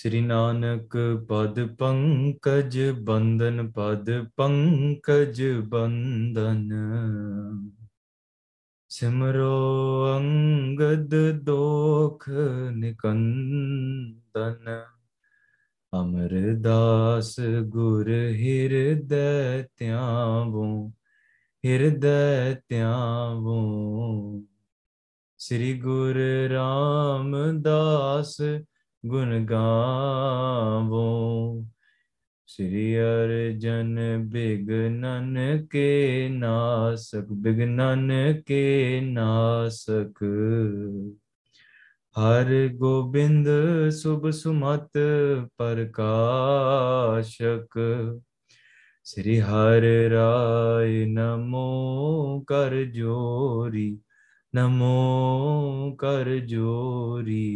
श्री नानक पद पंकज बंदन, पद पंकज बंदन। सिमरो अंगद दोख निकंदन, अमरदास गुर हृदय त्यावो, हृदय त्यावो। श्री गुरु रामदास गुण गावो, श्री अर्जन बिघ्नन के नासक, बिघ्नन के नासक। हर गोबिंद शुभ सुमत प्रकाशक, श्री हर राय नमो कर जोरी, नमो कर जोरी।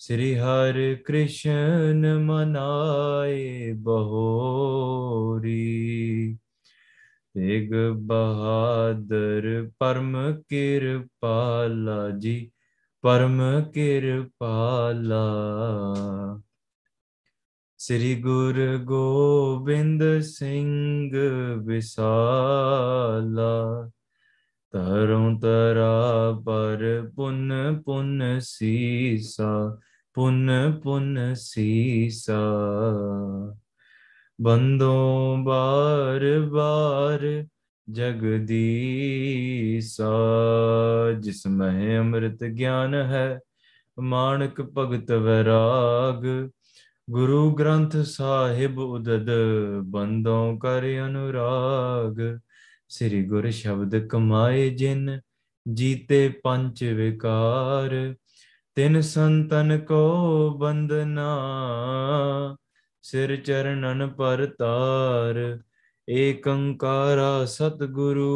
श्री हरि कृष्ण मनाए बहोरी, तेग बहादुर परम कृपाला जी, परम कृपाला। श्री गुरु गोबिंद सिंह विसाला, तरौं तरा पर पुन पुन सीसा, पुन पुन सीसा। बंदों बार बार जगदीसा, जिसमें अमृत ज्ञान है माणक भगत वैराग। गुरु ग्रंथ साहिब उदद बंदों कर अनुराग। श्री गुरु शब्द कमाए जिन जीते पंच विकार, तिन संतन को बंदना सिर चरणन पर तार। एक अंकारा सतगुरु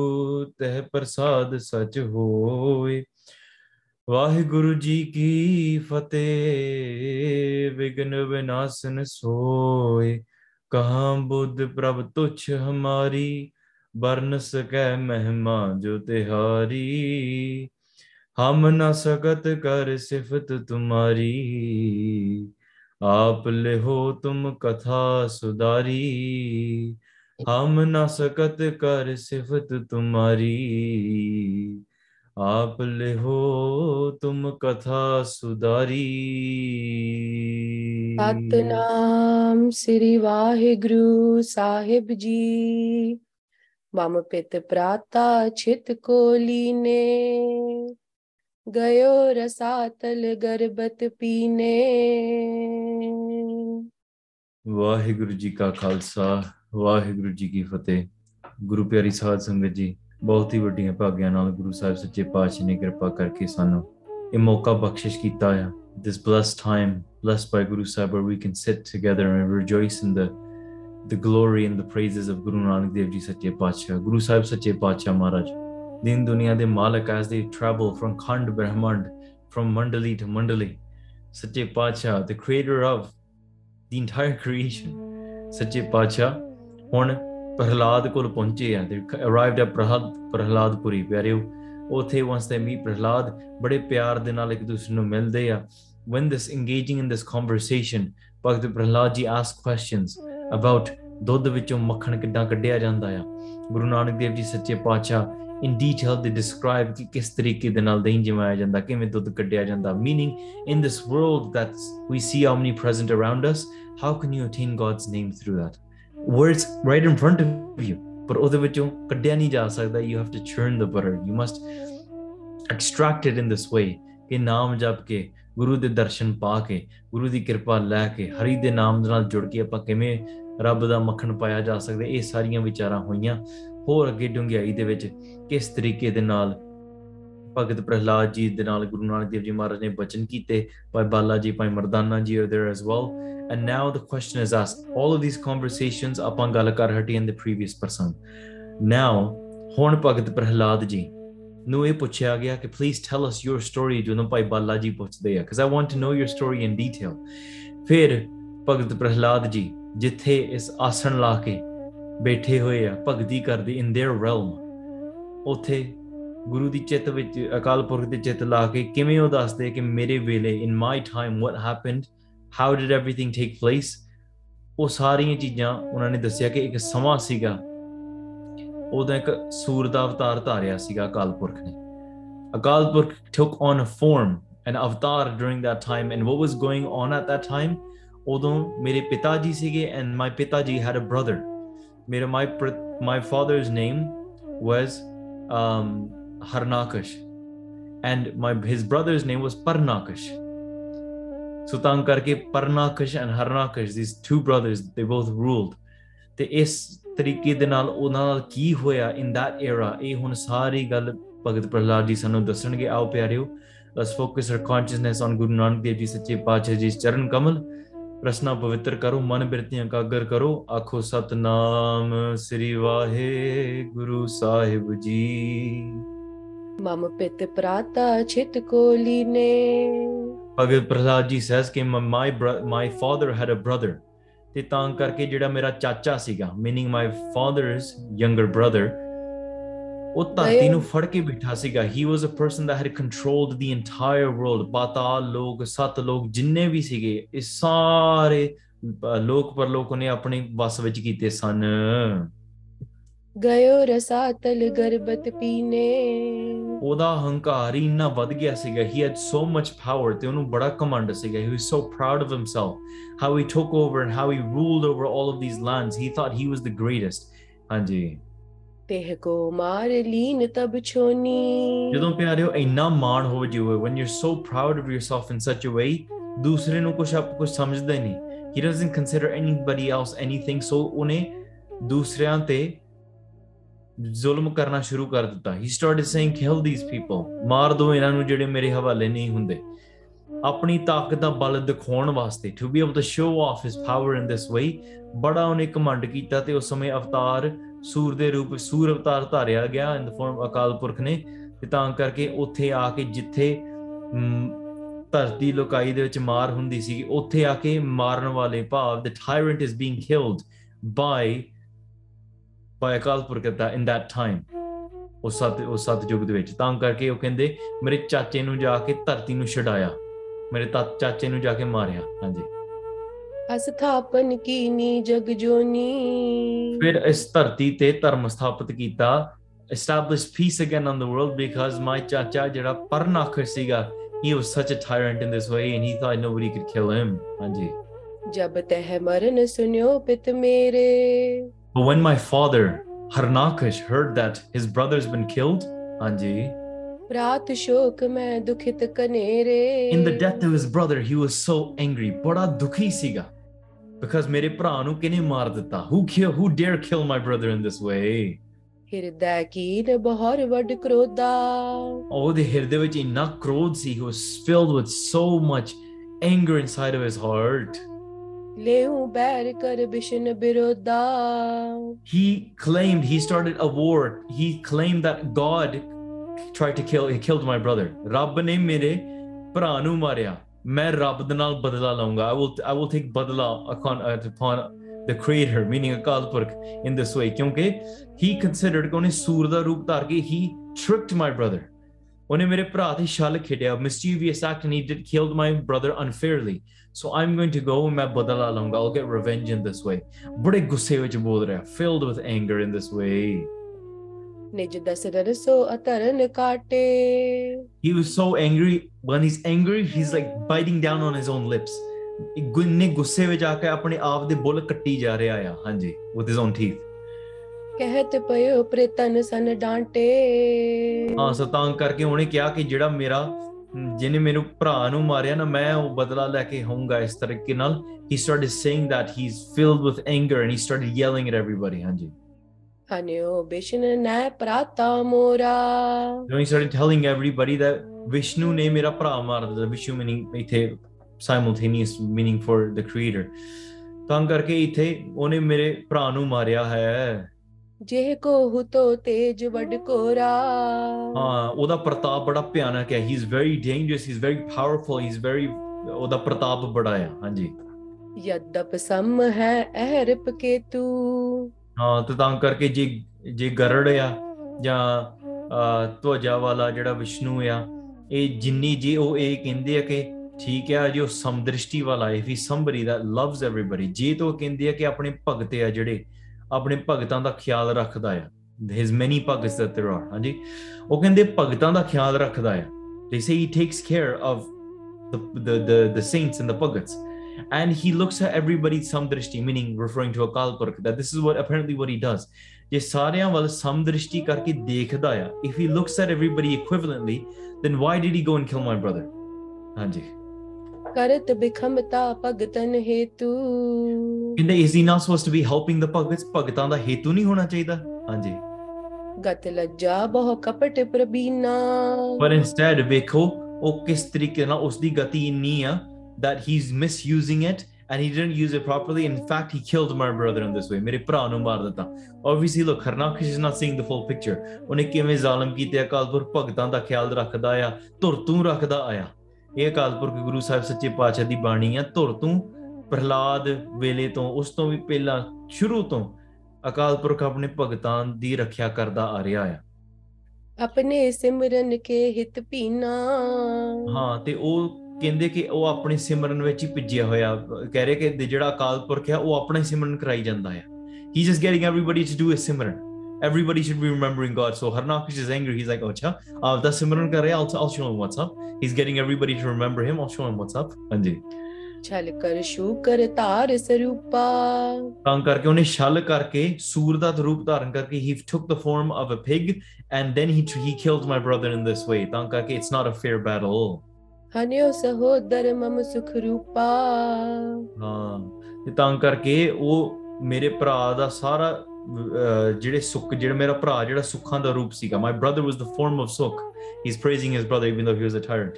तह प्रसाद सच होए, वाहिगुरु जी की फतेह विघ्न विनाशन सोए। कहाँ बुद्ध प्रभ तुच्छ हमारी, बरन सकै महिमा जो तिहारी। हम न सकत कर सिफत तुम्हारी, आप लिहो तुम कथा सुधारी। हम न सकत कर सिफत तुम्हारी, आप लिहो तुम कथा सुधारी। सतनाम श्री वाहिगुरु साहिब जी। मम पित प्राता चित को लीने, गयो रसातल गर्भत पीने। वाहिगुरु जी का खालसा, वाहिगुरु जी की फतेह। गुरु प्यारी साध संगत जी, बहुत ही वड्डियां भागियां नाल गुरु साहिब सच्चे पातशाह ने कृपा करके सानू ए मौका बख्शिश कीता है। This blessed time blessed by Guru Sahib where we can sit together and rejoice in the glory and the praises of Guru Nanak Dev Ji Sache Paatshah, Guru Sahib Sache Paatshah Maharaj, Din Duniya De Malak. As they travel from Khand Brahmand, from Mandali to Mandali, Sache Paatshah, the creator of the entire creation, Sache Paatshah, Hon Prahlad Kol Ponche hai. They arrived at Prahlad Puri, Pyareo. Othe once they meet Prahlad, Bade Pyar De Naal Ik Dusre Nu Milde hai. When this engaging in this conversation, Bhagavad Prahlad Ji asks questions about dudh vichon makhan kidda kaddiya janda hai. Guru Nanak Dev Ji Sache Paatshah, in detail they describe ki kis tarike de naal dahi jamaya janda, kiਵੇਂ dudh kaddiya janda. Meaning, in this world that we see omnipresent around us, how can you attain God's name through that? Words right in front of you, but ਉਹਦੇ ਵਿੱਚੋਂ ਕੱਢਿਆ ਨਹੀਂ ਜਾ ਸਕਦਾ. You have to churn the butter, you must extract it in this way ਕਿ ਨਾਮ ਜਪ ਕੇ, ਗੁਰੂ ਦੇ ਦਰਸ਼ਨ ਪਾ ਕੇ, ਗੁਰੂ ਦੀ ਕਿਰਪਾ ਲੈ ਕੇ, ਹਰੀ ਦੇ ਨਾਮ ਨਾਲ ਜੁੜ ਕੇ ਆਪਾਂ ਕਿਵੇਂ ਰੱਬ ਦਾ ਮੱਖਣ ਪਾਇਆ ਜਾ ਸਕਦਾ। ਇਹ ਸਾਰੀਆਂ ਵਿਚਾਰਾਂ ਹੋਈਆਂ। ਹੋਰ ਅੱਗੇ ਡੁੰਗਿਆਈ ਦੇ ਵਿੱਚ ਕਿਸ ਤਰੀਕੇ ਦੇ ਨਾਲ ਭਗਤ ਪ੍ਰਹਲਾਦ ਜੀ ਦੇ ਨਾਲ ਗੁਰੂ ਨਾਨਕ ਦੇਵ ਜੀ ਮਹਾਰਾਜ ਨੇ ਬਚਨ ਕੀਤੇ। Bhai Bala ji, Bhai Mardana ji are there as well. And now the question is asked, all of these conversations ਆਪਾਂ ਗੱਲ ਕਰ ਹਟੇ ਇਨ ਦ ਪ੍ਰੀਵੀਅਸ ਪਰਸਨ। ਨਾਓ ਹੁਣ ਭਗਤ ਪ੍ਰਹਲਾਦ ਜੀ no ye puchya gaya ki please tell us your story jo Bhai Balaji puchde a, because I want to know your story in detail. Phir Bhagt Prahlad ji jithe is asan la ke baithe hoye a bhagti karde in their realm, othe Guru di chit vich Akal Purkh di chit la ke kiਵੇਂ ਉਹ ਦੱਸਦੇ ਕਿ ਮੇਰੇ ਵੇਲੇ in my time what happened, how did everything take place. ਉਹ ਸਾਰੀਆਂ ਚੀਜ਼ਾਂ ਉਹਨਾਂ ਨੇ ਦੱਸਿਆ ਕਿ ਇੱਕ ਸਮਾਂ ਸੀਗਾ ਉਹਦਾ ਇੱਕ ਸੂਰ ਦਾ ਅਵਤਾਰ ਧਾਰਿਆ ਸੀਗਾ ਅਕਾਲ ਪੁਰਖ ਨੇ. Akal Purakh took on a form an avatar during that time, and what was going on at that time, ਉਦੋਂ ਮੇਰੇ ਪਿਤਾ ਜੀ ਸੀਗੇ, and my pita ji had a brother. My father's name was Harnakash, and his brother's name was Parnakash. So tan karke Parnakash and Harnakash, these two brothers, they both ruled. Te is tarike de naal ohna naal ki hoya in that era, eh hun sari gal Bhagt Prahlad ji sanu dassenge. Aao pyareo, let's focus our consciousness on Guru Nanak Dev ji Sache Paatshah ji's charan kamal. Prasna pavitr karo, man birtiyan kaagar karo, aakho satnam Sri Vahe Guru Sahib ji. Mama pit prata chit koli ne. Bhagt Prahlad ji says ke my father had a brother. Te taan karke jeda mera chacha siga, meaning my father's younger brother, oh taati nu phad ke bitha siga. He was a person that had controlled the entire world. Patal log, sat log, jinne bhi sige, is sare lok parlok ne apne vas vich kite san. Gayo rasatal garbat peene. Oda hankari na vad gaya siga. He had so much power. Te onu bada command siga. He was so proud of himself, how he took over and how he ruled over all of these lands. He thought he was the greatest. Hanji. Teh ko maar leen tab chhoni. Jadon pyareo inna maan ho jiwe, when you're so proud of yourself in such a way, dusre nu kuch aap kuch samjhde nahi. He doesn't consider anybody else anything. So unhe dusreyan te zulm karna shuru kar ditta. He started saying, kill these people, maar do inna nu jede mere hawale nahi hunde, apni taqat da bal dikhon waste. To be able to show off his power in this way, bada ohne command kita te us samay avatar sur de roop sur avatar dhariya gaya in the form Akal Purkh ne. Te taan karke othe aake jithe tarti lokai de vich maar hundi si, othe aake maran wale bhav the tyrant is being killed by Akal Purkh in that time. Us sat jug de vich taan karke oh kende mere chache nu ja ke tarti nu chhadaya, mere tat chache nu ja ke marya. Hanji. ਅਸਥਾਪਨ ਕੀਨੀ ਜਗ ਜੋਨੀ. ਫਿਰ ਇਸ ਧਰਤੀ ਤੇ ਧਰਮ ਸਥਾਪਿਤ ਕੀਤਾ, establish peace again on the world, because my chacha ਜਿਹੜਾ ਪਰਨਾਖਰ ਸੀਗਾ, he was such a tyrant in this way and he thought nobody could kill him. ਹਾਂਜੀ. ਜਬ ਤਹਿ ਮਰਨ ਸੁਨਿਓ ਪਿਤ ਮੇਰੇ. But when my father Harnakash heard that his brother's been killed, ਹਾਂਜੀ, in the death of his brother, he was so angry. Bada dukhi siga, because mere bhra nu kine maar ditta. Who dare kill my brother in this way? Hirday ki bahut vad krodha. Ohde hirday vich inna krodh si, he was filled with so much anger inside of his heart. He claimed, he started a war. He claimed that God tried to kill, he killed my brother. Rabb ne mere bhra nu marya, main rabb de naal badla launga. I will take badla upon the creator, meaning Akal Purkh, in this way, kyunki he considered ko ne sur da roop dhar ke he tricked my brother. Ohne mere bhra te shal khedya, mischievous act, and he did killed my brother unfairly. So I'm going to go, main badla launga, I'll get revenge in this way. Bade gusse vich bol raha, filled with anger in this way. He was so angry. When he's angry, he's like biting down on his own lips. With his own teeth. He started saying that he's filled with anger and he started yelling at everybody. Then he started telling everybody that Vishnu ne mera bhra maar ditta. Vishnu meaning ithe simultaneous meaning for the creator. Tan karke ithe ohne mere bhra nu marya hai. जेह को हुतो तेज बड़ कोरा। ओदा प्रताप बड़ा भयानक है। He is very dangerous, he is very powerful, he is very ओदा प्रताप बड़ा है। हां जी। यद्यप सम है अहरिप केतु। हां तो तां करके जे जे गरड़ या त्वजा वाला जिहड़ा विष्णु या ਇਹ ਜਿੰਨੀ ਜੀ ਉਹ ਇਹ ਕਹਿੰਦੇ ਆ ਕਿ ਠੀਕ ਆ ਜੋ ਸਮਦ੍ਰਿਸ਼ਟੀ ਵਾਲਾ ਹੈ ਵੀ somebody that loves everybody ਜੀ ਤੋਂ ਕਹਿੰਦੇ ਆ ਕਿ ਆਪਣੇ ਭਗਤ ਆ ਜਿਹੜੇ ਆਪਣੇ ਭਗਤਾਂ ਦਾ ਖਿਆਲ ਰੱਖਦਾ ਆ his many Bhagat that there are ਹਾਂਜੀ ਉਹ ਕਹਿੰਦੇ ਭਗਤਾਂ ਦਾ ਖਿਆਲ ਰੱਖਦਾ ਆ they say he takes care of the saints and the Bhagat and he looks at everybody's samdrishti meaning referring to Akal Purkh that this is what apparently what he does ਜੇ ਸਾਰਿਆਂ ਵੱਲ ਸਮਦ੍ਰਿਸ਼ਟੀ ਕਰਕੇ ਦੇਖਦਾ ਆ if he looks at everybody equivalently then why did he go and kill my brother ਹਾਂਜੀ ਕਰਤ ਬਿਖਮਤਾ ਭਗਤਨ ਹੇਤੂ ਕਹਿੰਦੇ is he not supposed to be helping the ਭਗਤ ਭਗਤਾਂ ਦਾ ਹੇਤੂ ਨਹੀਂ ਹੋਣਾ ਚਾਹੀਦਾ ਹਾਂਜੀ ਗਤ ਲੱਜਾ ਬਹੁ ਕਪਟ ਪ੍ਰਬੀਨਾ but instead ਵੇਖੋ ਉਹ ਕਿਸ ਤਰੀਕੇ ਨਾਲ ਉਸ ਦੀ ਗਤੀ ਇੰਨੀ ਆ that he's misusing it and he didn't use it properly in fact he killed my brother in this way mere bhra nu maar ditta obviously look Harnak is not seeing the full picture unne kiਵੇਂ ਜ਼ਾਲਮ ਕੀਤੇ ਅਕਾਲ ਪੁਰਖ ਭਗਤਾਂ ਦਾ ਖਿਆਲ ਰੱਖਦਾ ਆ ਧੁਰ ਤੂੰ ਰੱਖਦਾ ਆਇਆ ਇਹ ਅਕਾਲ ਪੁਰਖ ਗੁਰੂ ਸਾਹਿਬ ਸੱਚੇ ਪਾਤਸ਼ਾਹ ਦੀ ਬਾਣੀ ਆ ਧੁਰ ਤੂੰ ਪ੍ਰਹਲਾਦ ਵੇਲੇ ਤੋਂ ਉਸ ਤੋਂ ਵੀ ਪਹਿਲਾਂ ਸ਼ੁਰੂ ਤੋਂ ਅਕਾਲ ਪੁਰਖ ਆਪਣੇ ਭਗਤਾਂ ਦੀ ਰੱਖਿਆ ਕਰਦਾ ਆ ਰਿਹਾ ਆ ਆਪਣੇ ਸਿਮਰਨ ਕੇ ਹਿਤ ਪੀਨਾ ਹਾਂ ਤੇ ਉਹ ਕਹਿੰਦੇ ਕਿ ਉਹ ਆਪਣੇ ਸਿਮਰਨ ਵਿੱਚ ਹੀ ਭਿੱਜਿਆ ਹੋਇਆ ਕਹਿ ਰਿਹਾ ਕਿ ਜਿਹੜਾ ਅਕਾਲ ਪੁਰਖ ਹੈ ਉਹ ਆਪਣਾ ਸਿਮਰਨ ਕਰਾਈ ਜਾਂਦਾ ਹੈ he's just getting everybody to do his simran everybody should be remembering God so Harnak is just angry he's like acha aap da simran kar raha hai I'll show him what's up he's getting everybody to remember him I'll show him what's up anji ਛਲ ਕਰ shoe ਕਰ ਤਾਰ ਸਰੂਪਾ ਤਾਂ ਕਰਕੇ ਉਹਨੇ ਛਲ ਕਰਕੇ ਸੂਰ ਦਾ ਰੂਪ ਧਾਰਨ ਕਰਕੇ he took the form of a pig and then he killed my brother in this way ਤਾਂ ਕਰਕੇ it's not a fair battle ਹਨਿਓ ਸਹੋਦਰ ਮਮ ਸੁਖ ਰੂਪਾ ਹਾਂ ਤੇ ਤਾਂ ਕਰਕੇ ਉਹ ਮੇਰੇ ਭਰਾ ਦਾ ਸਾਰਾ ਜਿਹੜੇ ਸੁੱਖ ਜਿਹੜਾ ਮੇਰਾ ਭਰਾ ਜਿਹੜਾ ਸੁੱਖਾਂ ਦਾ ਰੂਪ ਸੀਗਾ my brother was the form of sukh he's praising his brother even though he was a tyrant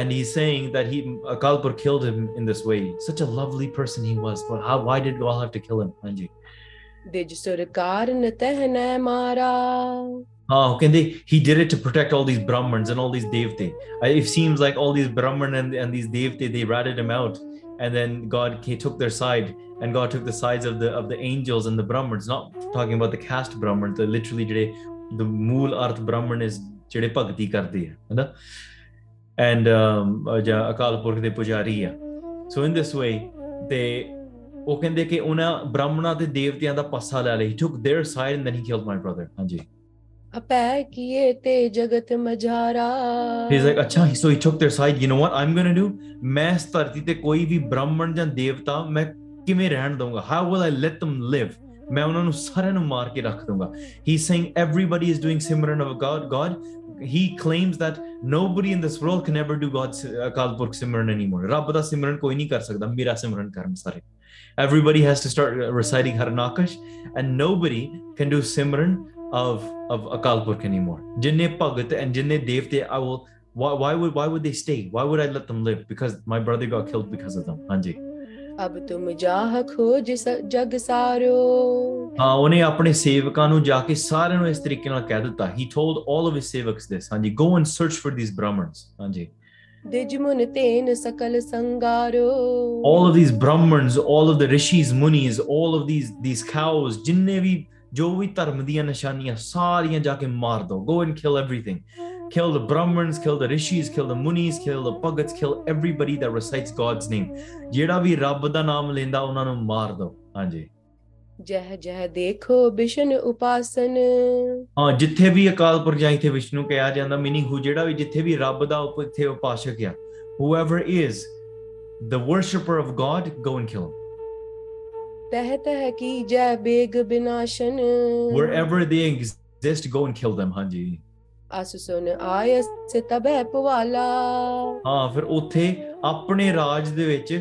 and he's saying that he Akal Purkh killed him in this way such a lovely person he was but how why did we all have to kill him Anji Dej sarkar ne tehne mara Oh, okay. He did it to protect all these Brahmins and all these Devte. It seems like all these Brahmin and these Devte, they ratted him out. And then God took their side and God took the sides of the angels and the Brahmins. Not talking about the caste Brahmin. So literally today, the mool arth Brahmin is jede bhakti karde hai, hai na? And Akal Purkh de pujari hai. So in this way, they... ਉਹ ਕਹਿੰਦੇ ਕਿ ਉਹਨਾਂ ਬ੍ਰਾਹਮਣਾਂ ਤੇ ਦੇਵਤਿਆਂ ਦਾ ਪਾਸਾ ਲੈ ਲਿਆ he took their side and then he killed my brother ਹਾਂਜੀ ਅਪੈ ਕੀਏ ਤੇ ਜਗਤ ਮਝਾਰਾ he's like ਅੱਛਾ so he took their side you know what I'm going to do ਮੈਂ ਇਸ ਧਰਤੀ ਤੇ ਕੋਈ ਵੀ ਬ੍ਰਾਹਮਣ ਜਾਂ ਦੇਵਤਾ ਮੈਂ ਕਿਵੇਂ ਰਹਿਣ ਦਊਂਗਾ how will I let them live ਮੈਂ ਉਹਨਾਂ ਨੂੰ ਸਾਰਿਆਂ ਨੂੰ ਮਾਰ ਕੇ ਰੱਖ ਦਊਂਗਾ he's saying everybody is doing simran of God he claims that nobody in this world can ever do God's Akal Purkh simran anymore ਰੱਬ ਦਾ ਸਿਮਰਨ ਕੋਈ ਨਹੀਂ ਕਰ ਸਕਦਾ ਮੇਰਾ ਸਿਮਰਨ ਕਰਨ ਸਾਰੇ everybody has to start reciting Harnakash and nobody can do simran of Akal Purkh anymore jinne bhagat and jinne devte I will why would they stay why would I let them live because my brother got killed because of them hanji ab tum jah khoj jag saro ha ohne apne sevakan nu ja ke sare nu is tarike nal keh ditta he told all of his sevaks this hanji go and search for these brahmins hanji all of these brahmins all of the rishis munis all of these cows jinne vi jo vi dharm diyan nishaniyan sariyan ja ke maar do go and kill everything kill the brahmins kill the rishis kill the munis kill the bhagats kill everybody that recites God's name jehda vi rabb da naam lenda ohna nu maar do hanji ਜਹ ਜਹ ਦੇਖੋ ਵਿਸ਼ਨ ਉਪਾਸਨ ਹਾਂ ਜਿੱਥੇ ਵੀ ਅਕਾਲ ਪੁਰਖ ਜਾਂ ਇੱਥੇ ਵਿਸ਼ਨੂੰ ਕਿਹਾ ਜਾਂਦਾ meaning ਹੂ ਜਿਹੜਾ ਵੀ ਜਿੱਥੇ ਵੀ ਰੱਬ ਦਾ ਉੱਥੇ ਉਪਾਸ਼ਕ ਆ whoever is the worshipper of God go and kill him ਤਹ ਤਹ ਕੀ ਜੈ Beg ਬਿਨਾਸ਼ਨ wherever they exist go and kill them ਹਾਂਜੀ ਆਸ ਸੁਣ ਆਇਸ ਤਬੈ ਪਵਾਲਾ ਹਾਂ ਫਿਰ ਉੱਥੇ ਆਪਣੇ ਰਾਜ ਦੇ ਵਿੱਚ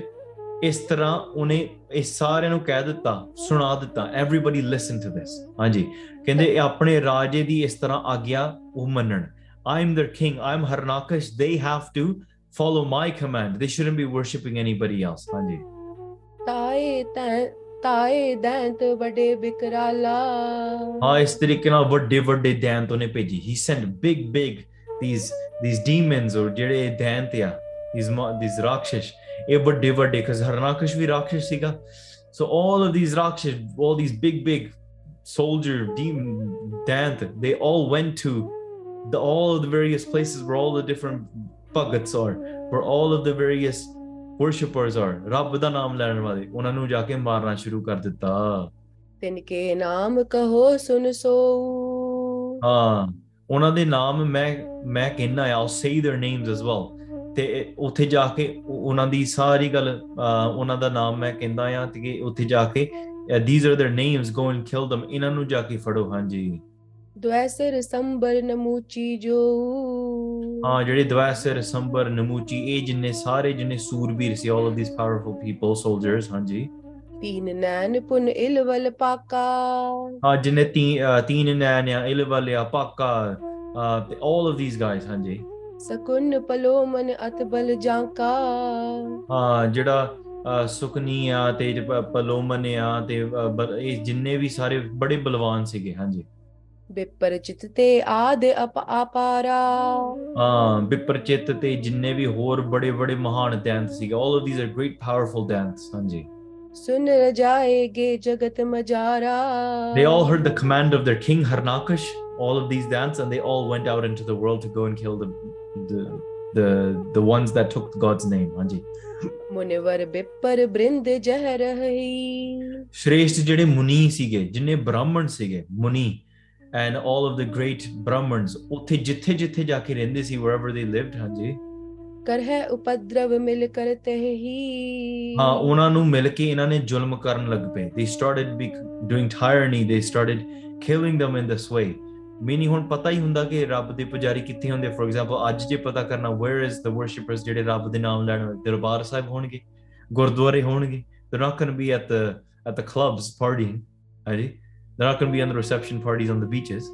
ਇਸ ਤਰ੍ਹਾਂ ਉਹਨੇ ਇਹ ਸਾਰਿਆਂ ਨੂੰ ਕਹਿ ਦਿੱਤਾ ਸੁਣਾ ਦਿੱਤਾ everybody listen to this ਹਾਂਜੀ ਕਹਿੰਦੇ ਆਪਣੇ ਰਾਜੇ ਦੀ ਇਸ ਤਰ੍ਹਾਂ ਆਗਿਆ ਉਹ ਮੰਨਣ I'm their king I'm Harnakash they have to follow my command they shouldn't be worshiping anybody else ਹਾਂਜੀ ਤਾਏ ताए दैंत बड़े बिकराला। हाँ, इस तरीके ना बड़े बड़े दैंत उन्हें भेजी। He sent big these demons और जेड़े दैंत या these राक्षस ये बड़े because हरनाकश भी राक्षस सीगा। So all of these rakshash, all these big soldier demon Dant, they all went to all of the various places where all the different bhagats are, where all of the various worshippers are. Rabb da naam len wale ohna nu ja ke marna shuru kar ditta. Tinke naam kaho sun so. Ha, ohna de naam main kehna, I'll say their names as well. ਤੇ ਉੱਥੇ ਜਾ ਕੇ ਉਹਨਾਂ ਦੀ ਸਾਰੀ ਗੱਲ ਉਹਨਾਂ ਦਾ ਨਾਮ ਮੈਂ ਕਹਿੰਦਾ ਆ ਤੇ ਉੱਥੇ ਜਾ ਕੇ these are their names, go and kill them, ਇਹਨਾਂ ਨੂੰ ਜਾ ਕੇ ਫੜੋ। ਹਾਂਜੀ, ਦਵੈਸਰ ਸੰਬਰ ਨਮੂਚੀ ਜੋ। ਹਾਂ, ਜਿਹੜੇ ਦਵੈਸਰ ਸੰਬਰ ਨਮੂਚੀ ਇਹ ਜਿੰਨੇ ਸਾਰੇ ਜਿੰਨੇ ਸੂਰਬੀਰ ਸੀ, all of these powerful people, soldiers। ਹਾਂਜੀ, ਤੀਨ ਨੈਣ ਪੁਨ ਇਲਵਲ ਪਾਕਾ। ਹਾਂ, ਜਿੰਨੇ ਤੀਨ ਨੈਣ ਆ ਇਲਵਲ ਆ ਪਾਕਾ, all of these guys। ਹਾਂਜੀ, ਸਕੁਨ ਪਲੋ ਮਨ ਅਤਬਲ ਜਾਂਕਾ। ਹਾਂ, ਜਿਹੜਾ ਸੁਕਨੀਆ ਤੇ ਪਲੋਮਨਿਆ ਤੇ ਇਹ ਜਿੰਨੇ ਵੀ ਸਾਰੇ ਬੜੇ ਬਲਵਾਨ ਸੀਗੇ। ਹਾਂਜੀ, ਬਿਪਰਚਿਤ ਤੇ ਆਦ ਅਪਾਰਾ। ਹਾਂ, ਬਿਪਰਚਿਤ ਤੇ ਜਿੰਨੇ ਵੀ ਹੋਰ ਬੜੇ ਬੜੇ ਮਹਾਨ ਦੈਂਤ ਸੀਗੇ, all of these are great powerful ਦੈਂਤ। ਹਾਂਜੀ, ਸੁਨ ਰਜਾਏਗੇ ਜਗਤ Majara. They all heard the command of their king Harnakash, all of these dance, and they all went out into the world to go and kill the ones that took God's name. Hanji, munivar bipar brind jeh rahi. Shresht jede muni sige, jinne brahman sige, muni, and all of the great brahmans utthe jithe ja ke rehnde si, wherever they lived. Hanji, kar hai upadrav mil kar tehi। Ha, ohna nu mil ke inna ne zulm karan lag pe, they started doing tyranny, they started killing them in this way. ਮੈਨੂੰ ਹੁਣ ਪਤਾ ਹੀ ਹੁੰਦਾ ਕਿ ਰੱਬ ਦੇ ਪੁਜਾਰੀ ਕਿੱਥੇ ਹੁੰਦੇ। ਫੋਰ ਐਗਜ਼ਾਮਪਲ ਅੱਜ ਜੇ ਪਤਾ ਕਰਨਾ where is the worshippers ਜਿਹੜੇ ਰੱਬ ਦੇ ਨਾਮ ਲੈਣ ਵਾਲੇ, ਦਰਬਾਰ ਸਾਹਿਬ ਹੋਣਗੇ, ਗੁਰਦੁਆਰੇ ਹੋਣਗੇ। They're not going to be at the clubs partying, right? They're not going to be on the reception parties on the beaches,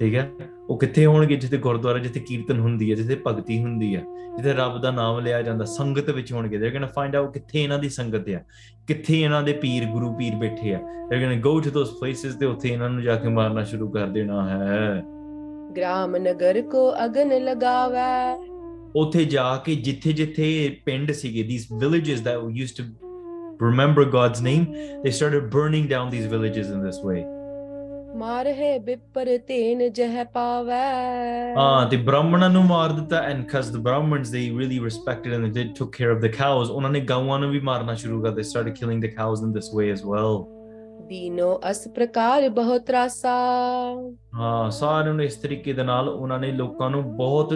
ਠੀਕ ਹੈ? ਉਹ ਕਿੱਥੇ ਹੋਣਗੇ? ਜਿੱਥੇ ਗੁਰਦੁਆਰੇ, ਜਿੱਥੇ ਕੀਰਤਨ ਹੁੰਦੀ ਹੈ, ਜਿੱਥੇ ਭਗਤੀ ਹੁੰਦੀ ਹੈ, ਜਿੱਥੇ ਰੱਬ ਦਾ ਨਾਮ ਲਿਆ ਜਾਂਦਾ, ਸੰਗਤ ਵਿੱਚ ਹੋਣਗੇ। They're going to find out ਕਿੱਥੇ ਇਹਨਾਂ ਦੀ ਸੰਗਤ ਆ, ਕਿੱਥੇ ਇਹਨਾਂ ਦੇ ਪੀਰ ਗੁਰੂ ਪੀਰ ਬੈਠੇ ਆ। They're going to go to those places ਤੇ ਉੱਥੇ ਇਹਨਾਂ ਨੂੰ ਜਾ ਕੇ ਮਾਰਨਾ ਸ਼ੁਰੂ ਕਰ ਦੇਣਾ ਹੈ। ਗ੍ਰਾਮ ਨਗਰ ਕੋ ਅਗਨ ਲਗਾਵੇ। ਉੱਥੇ ਜਾ ਕੇ ਜਿੱਥੇ ਪਿੰਡ ਸੀਗੇ, these villages that used to remember God's name, they started burning down these villages in this way. ਮਾਰ ਹੈ ਬਿਪਰ ਤੇਨ ਜਹ ਪਾਵੈ। ਹਾਂ, ਤੇ ਬ੍ਰਾਹਮਣਾਂ ਨੂੰ ਮਾਰ ਦਿੱਤਾ। ਐਂਡ ਕਜ਼ ਦ ਬ੍ਰਾਹਮਣਸ ਦੇ ਰੀਲੀ ਰਿਸਪੈਕਟਡ ਐਂਡ ਦੇ ਟੁਕ ਕੇਅਰ ਆਫ ਦ ਕਾਊਜ਼, ਉਹਨਾਂ ਨੇ ਗਾਵਾਂ ਨੂੰ ਵੀ ਮਾਰਨਾ ਸ਼ੁਰੂ ਕਰ ਦਿੱਤਾ। Started killing the cows in this way as well. ਦੀਨੋ ਅਸ ਪ੍ਰਕਾਰ ਬਹੁਤ ਰਾਸਾ। ਹਾਂ, ਸਾਰਿਆਂ ਨੂੰ ਇਸ ਤਰੀਕੇ ਦੇ ਨਾਲ ਉਹਨਾਂ ਨੇ ਲੋਕਾਂ ਨੂੰ ਬਹੁਤ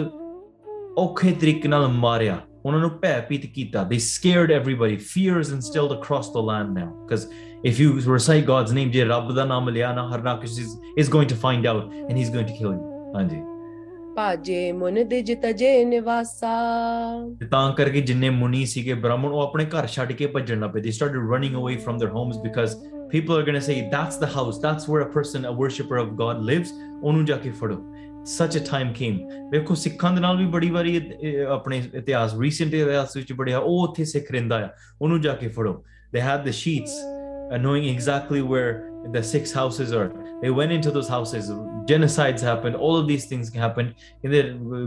ਔਖੇ ਤਰੀਕੇ ਨਾਲ ਮਾਰਿਆ, ਉਹਨਾਂ ਨੂੰ ਭੈ ਭੀਤ ਕੀਤਾ। They scared everybody. Fear is instilled across the land now, because if you recite God's name, je Rabb da naam liya na, Harnakash is going to find out and he's going to kill you. Hanji, paje mun dij taje nivasa. ਤਾਂ ਕਰਕੇ ਜਿੰਨੇ ਮੁਨੀ ਸੀਗੇ ਬ੍ਰਾਹਮਣ, ਉਹ ਆਪਣੇ ਘਰ ਛੱਡ ਕੇ ਭੱਜਣ ਲੱਗ ਪਏ। They started running away from their homes, because people are going to say that's the house, that's where a worshipper of God lives, ਉਹਨੂੰ ਜਾ ਕੇ ਫੜੋ। Such a time came. ਵੇਖੋ, ਸਿੱਖਾਂ ਦੇ ਨਾਲ ਵੀ ਬੜੀ ਵਾਰੀ ਆਪਣੇ ਇਤਿਹਾਸ, ਰੀਸੈਂਟ ਇਤਿਹਾਸ ਵਿੱਚ ਬੜਿਆ, ਉਹ ਉੱਥੇ ਸਿੱਖ ਰਹਿੰਦਾ ਆ, ਉਹਨੂੰ ਜਾ ਕੇ ਫੜੋ। They had the sheets knowing exactly where the six houses are. They went into those houses. Genocides happened, all of these things happened. ਕਹਿੰਦੇ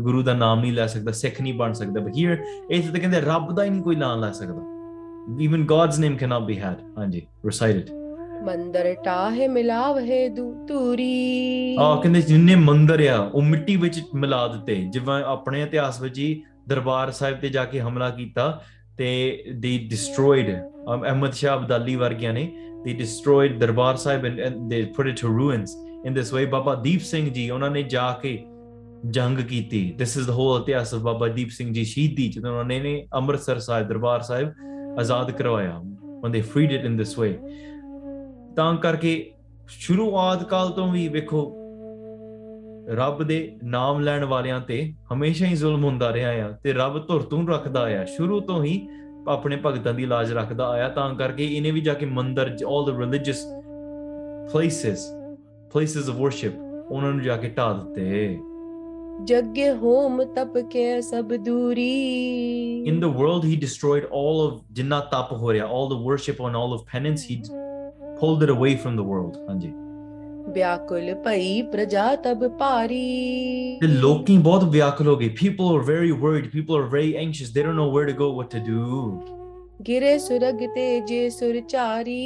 ਗੁਰੂ ਦਾ ਨਾਮ ਨਹੀਂ ਲੈ ਸਕਦਾ, ਸਿੱਖ ਨਹੀਂ ਬਣ ਸਕਦਾ। But here ਇਹ ਤਾਂ ਕਹਿੰਦੇ ਰੱਬ ਦਾ ਹੀ ਨਹੀਂ ਕੋਈ ਨਾਮ ਲੈ ਸਕਦਾ, even God's name cannot be had. ਹਾਂਜੀ, recited. ਮੰਦਰ ਟਾਹੇ ਮਿਲਾਵ ਹੈ ਦੂਤੂਰੀ। ਆ ਕਹਿੰਦੇ ਜਿੰਨੇ ਮੰਦਰ ਆ ਉਹ ਮਿੱਟੀ ਵਿੱਚ ਮਿਲਾ ਦਿੱਤੇ, ਜਿਵੇਂ ਆਪਣੇ ਇਤਿਹਾਸ ਵਿੱਚ ਹੀ ਦਰਬਾਰ ਸਾਹਿਬ ਤੇ ਜਾ ਕੇ ਹਮਲਾ ਕੀਤਾ ਤੇ ਦੇ ਡਿਸਟਰੋਇਡ ਅਹਿਮਦ ਸ਼ਾਹ ਅਬਦਾਲੀ ਵਰਗਿਆਂ ਨੇ, ਦੇ destroyed Darbar Sahib and they put it to ruins in this way. Baba Deep Singh ji ਉਹਨਾਂ ਨੇ ਜਾ ਕੇ ਜੰਗ ਕੀਤੀ। ਦਿਸ ਇਜ਼ ਦ ਹੋਲ ਇਤਿਹਾਸ ਆਫ ਬਾਬਾ ਦੀਪ ਸਿੰਘ ਜੀ ਸ਼ਹੀਦੀ, ਜਦੋਂ ਉਹਨਾਂ ਨੇ ਅੰਮ੍ਰਿਤਸਰ ਸਾਹਿਬ ਦਰਬਾਰ ਸਾਹਿਬ ਆਜ਼ਾਦ ਕਰਵਾਇਆ, when they freed it in this way. ਤਾਂ ਕਰਕੇ ਸ਼ੁਰੂਆਤ ਕਾਲ ਤੋਂ ਵੀ ਵੇਖੋ ਰੱਬ ਦੇ ਨਾਮ ਲੈਣ ਵਾਲਿਆਂ ਤੇ ਹਮੇਸ਼ਾ ਹੀ ਜ਼ੁਲਮ ਹੁੰਦਾ ਰਿਹਾ ਆ, ਤੇ ਰੱਬ ਧੁਰ ਤੋਂ ਰੱਖਦਾ ਆ, ਸ਼ੁਰੂ ਤੋਂ ਹੀ ਆਪਣੇ ਭਗਤਾਂ ਦੀ ਲਾਜ ਰੱਖਦਾ ਆਇਆ। ਤਾਂ ਕਰਕੇ ਇਹਨੇ ਵੀ ਜਾ ਕੇ ਮੰਦਰ, all the religious places of worship, ਉਹਨਾਂ ਨੂੰ ਜਾ ਕੇ ਢਾ ਦਿੱਤੇ। ਜੱਗੇ ਹੋਮ ਤਪ ਕੇ ਸਭ ਦੂਰੀ। In the world he destroyed all of ਜਿੰਨਾ ਤਪ ਹੋ ਰਿਹਾ, all the worship on all of penance, he Hold it away from the world. Hanji. व्याकुल पई प्रजा तब पारी. The लोकी बहुत व्याकुल हो गई. People are very worried. People are very anxious. They don't know where to go, what to do. गिरे सुरगते जे सुरचारी.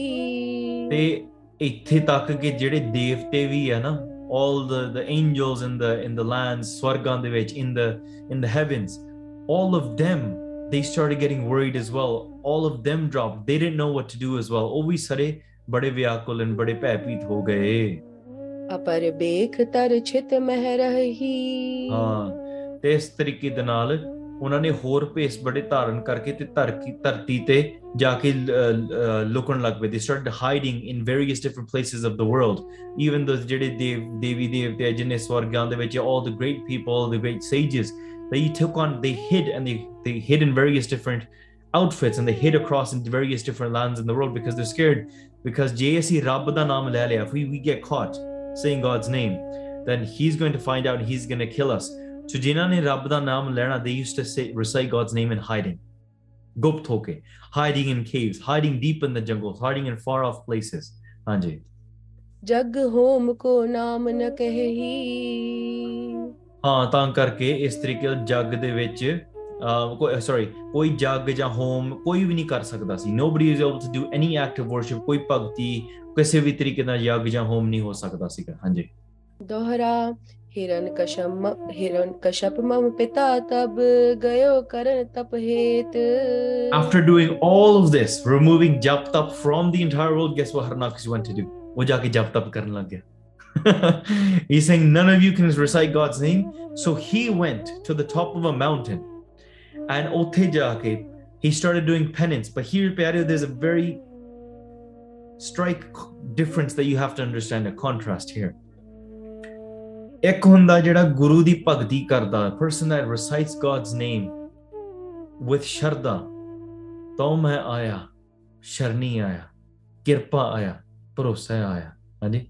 ते इत्थे तक के जेड़े देवते भी है ना, all the angels in the lands, swargan de vich, in the heavens, all of them, they started getting worried as well. All of them dropped. They didn't know what to do as well. Oh, we sare बड़े व्याकुल और बड़े भयभीत हो गए. अपर बेख तर छित मह रही. हाँ, ते इस तरीके दे नाल ਉਹਨਾਂ ਨੇ ਹੋਰ ਭੇਸ ਬੜੇ ਧਾਰਨ ਕਰਕੇ ਤੇ ਧਰਤੀ ਤੇ ਜਾ ਕੇ ਲੁਕਣ ਲੱਗ ਪਏ. They start hiding in various different places of the world. Even the ਜਿਹੜੇ ਦੇਵੀ ਦੇਵਤੇ ਜਿੰਨੇ ਸਵਰਗਾਂ ਦੇ ਵਿੱਚ, all the great people, the great sages, they took on, they hid and they hid in various different outfits and they hid across in various different lands in the world because they scared. Because ਜੇ ਅਸੀਂ ਰੱਬ ਦਾ ਨਾਮ ਲੈ ਲਿਆ, we get caught saying God's name, then he is going to find out, he is going to kill us. So jina ne Rabb da naam lena, they used to say, recite God's name in hiding. Gupt hoke, hiding in caves, hiding deep in the jungles, hiding in far off places. Hanji. Jag hom ko naam na kahi. Ha tan karke is tarike jag de vich koi jag ja hom koi vi nahi kar sakda si. Nobody is able to do any act of worship, koi bhakti kise vi tarike da jag ja hom nahi ho sakda si. Hanji. Dohra Hiranyakashipu मम पिता तब गयो करन तप हेत. After doing all of this, removing jap tap from the entire world, guess what Hiranyakashipu went to do? वो जाके jap tap करने लग गया. He's saying none of you can recite God's name, so he went to the top of a mountain and उत्थे जाके he started doing penance. But here, प्यारे, there's a very strike difference that you have to understand, a contrast here. ਇੱਕ ਹੁੰਦਾ ਜਿਹੜਾ ਗੁਰੂ ਦੀ ਭਗਤੀ ਕਰਦਾ, person that recites God's name with ਸ਼ਰਧਾ. ਤਾਂ ਮੈਂ ਆਇਆ, ਸ਼ਰਨੀ ਆਇਆ, ਕਿਰਪਾ ਆਇਆ, ਭਰੋਸਾ ਆਇਆ. ਹਾਂਜੀ,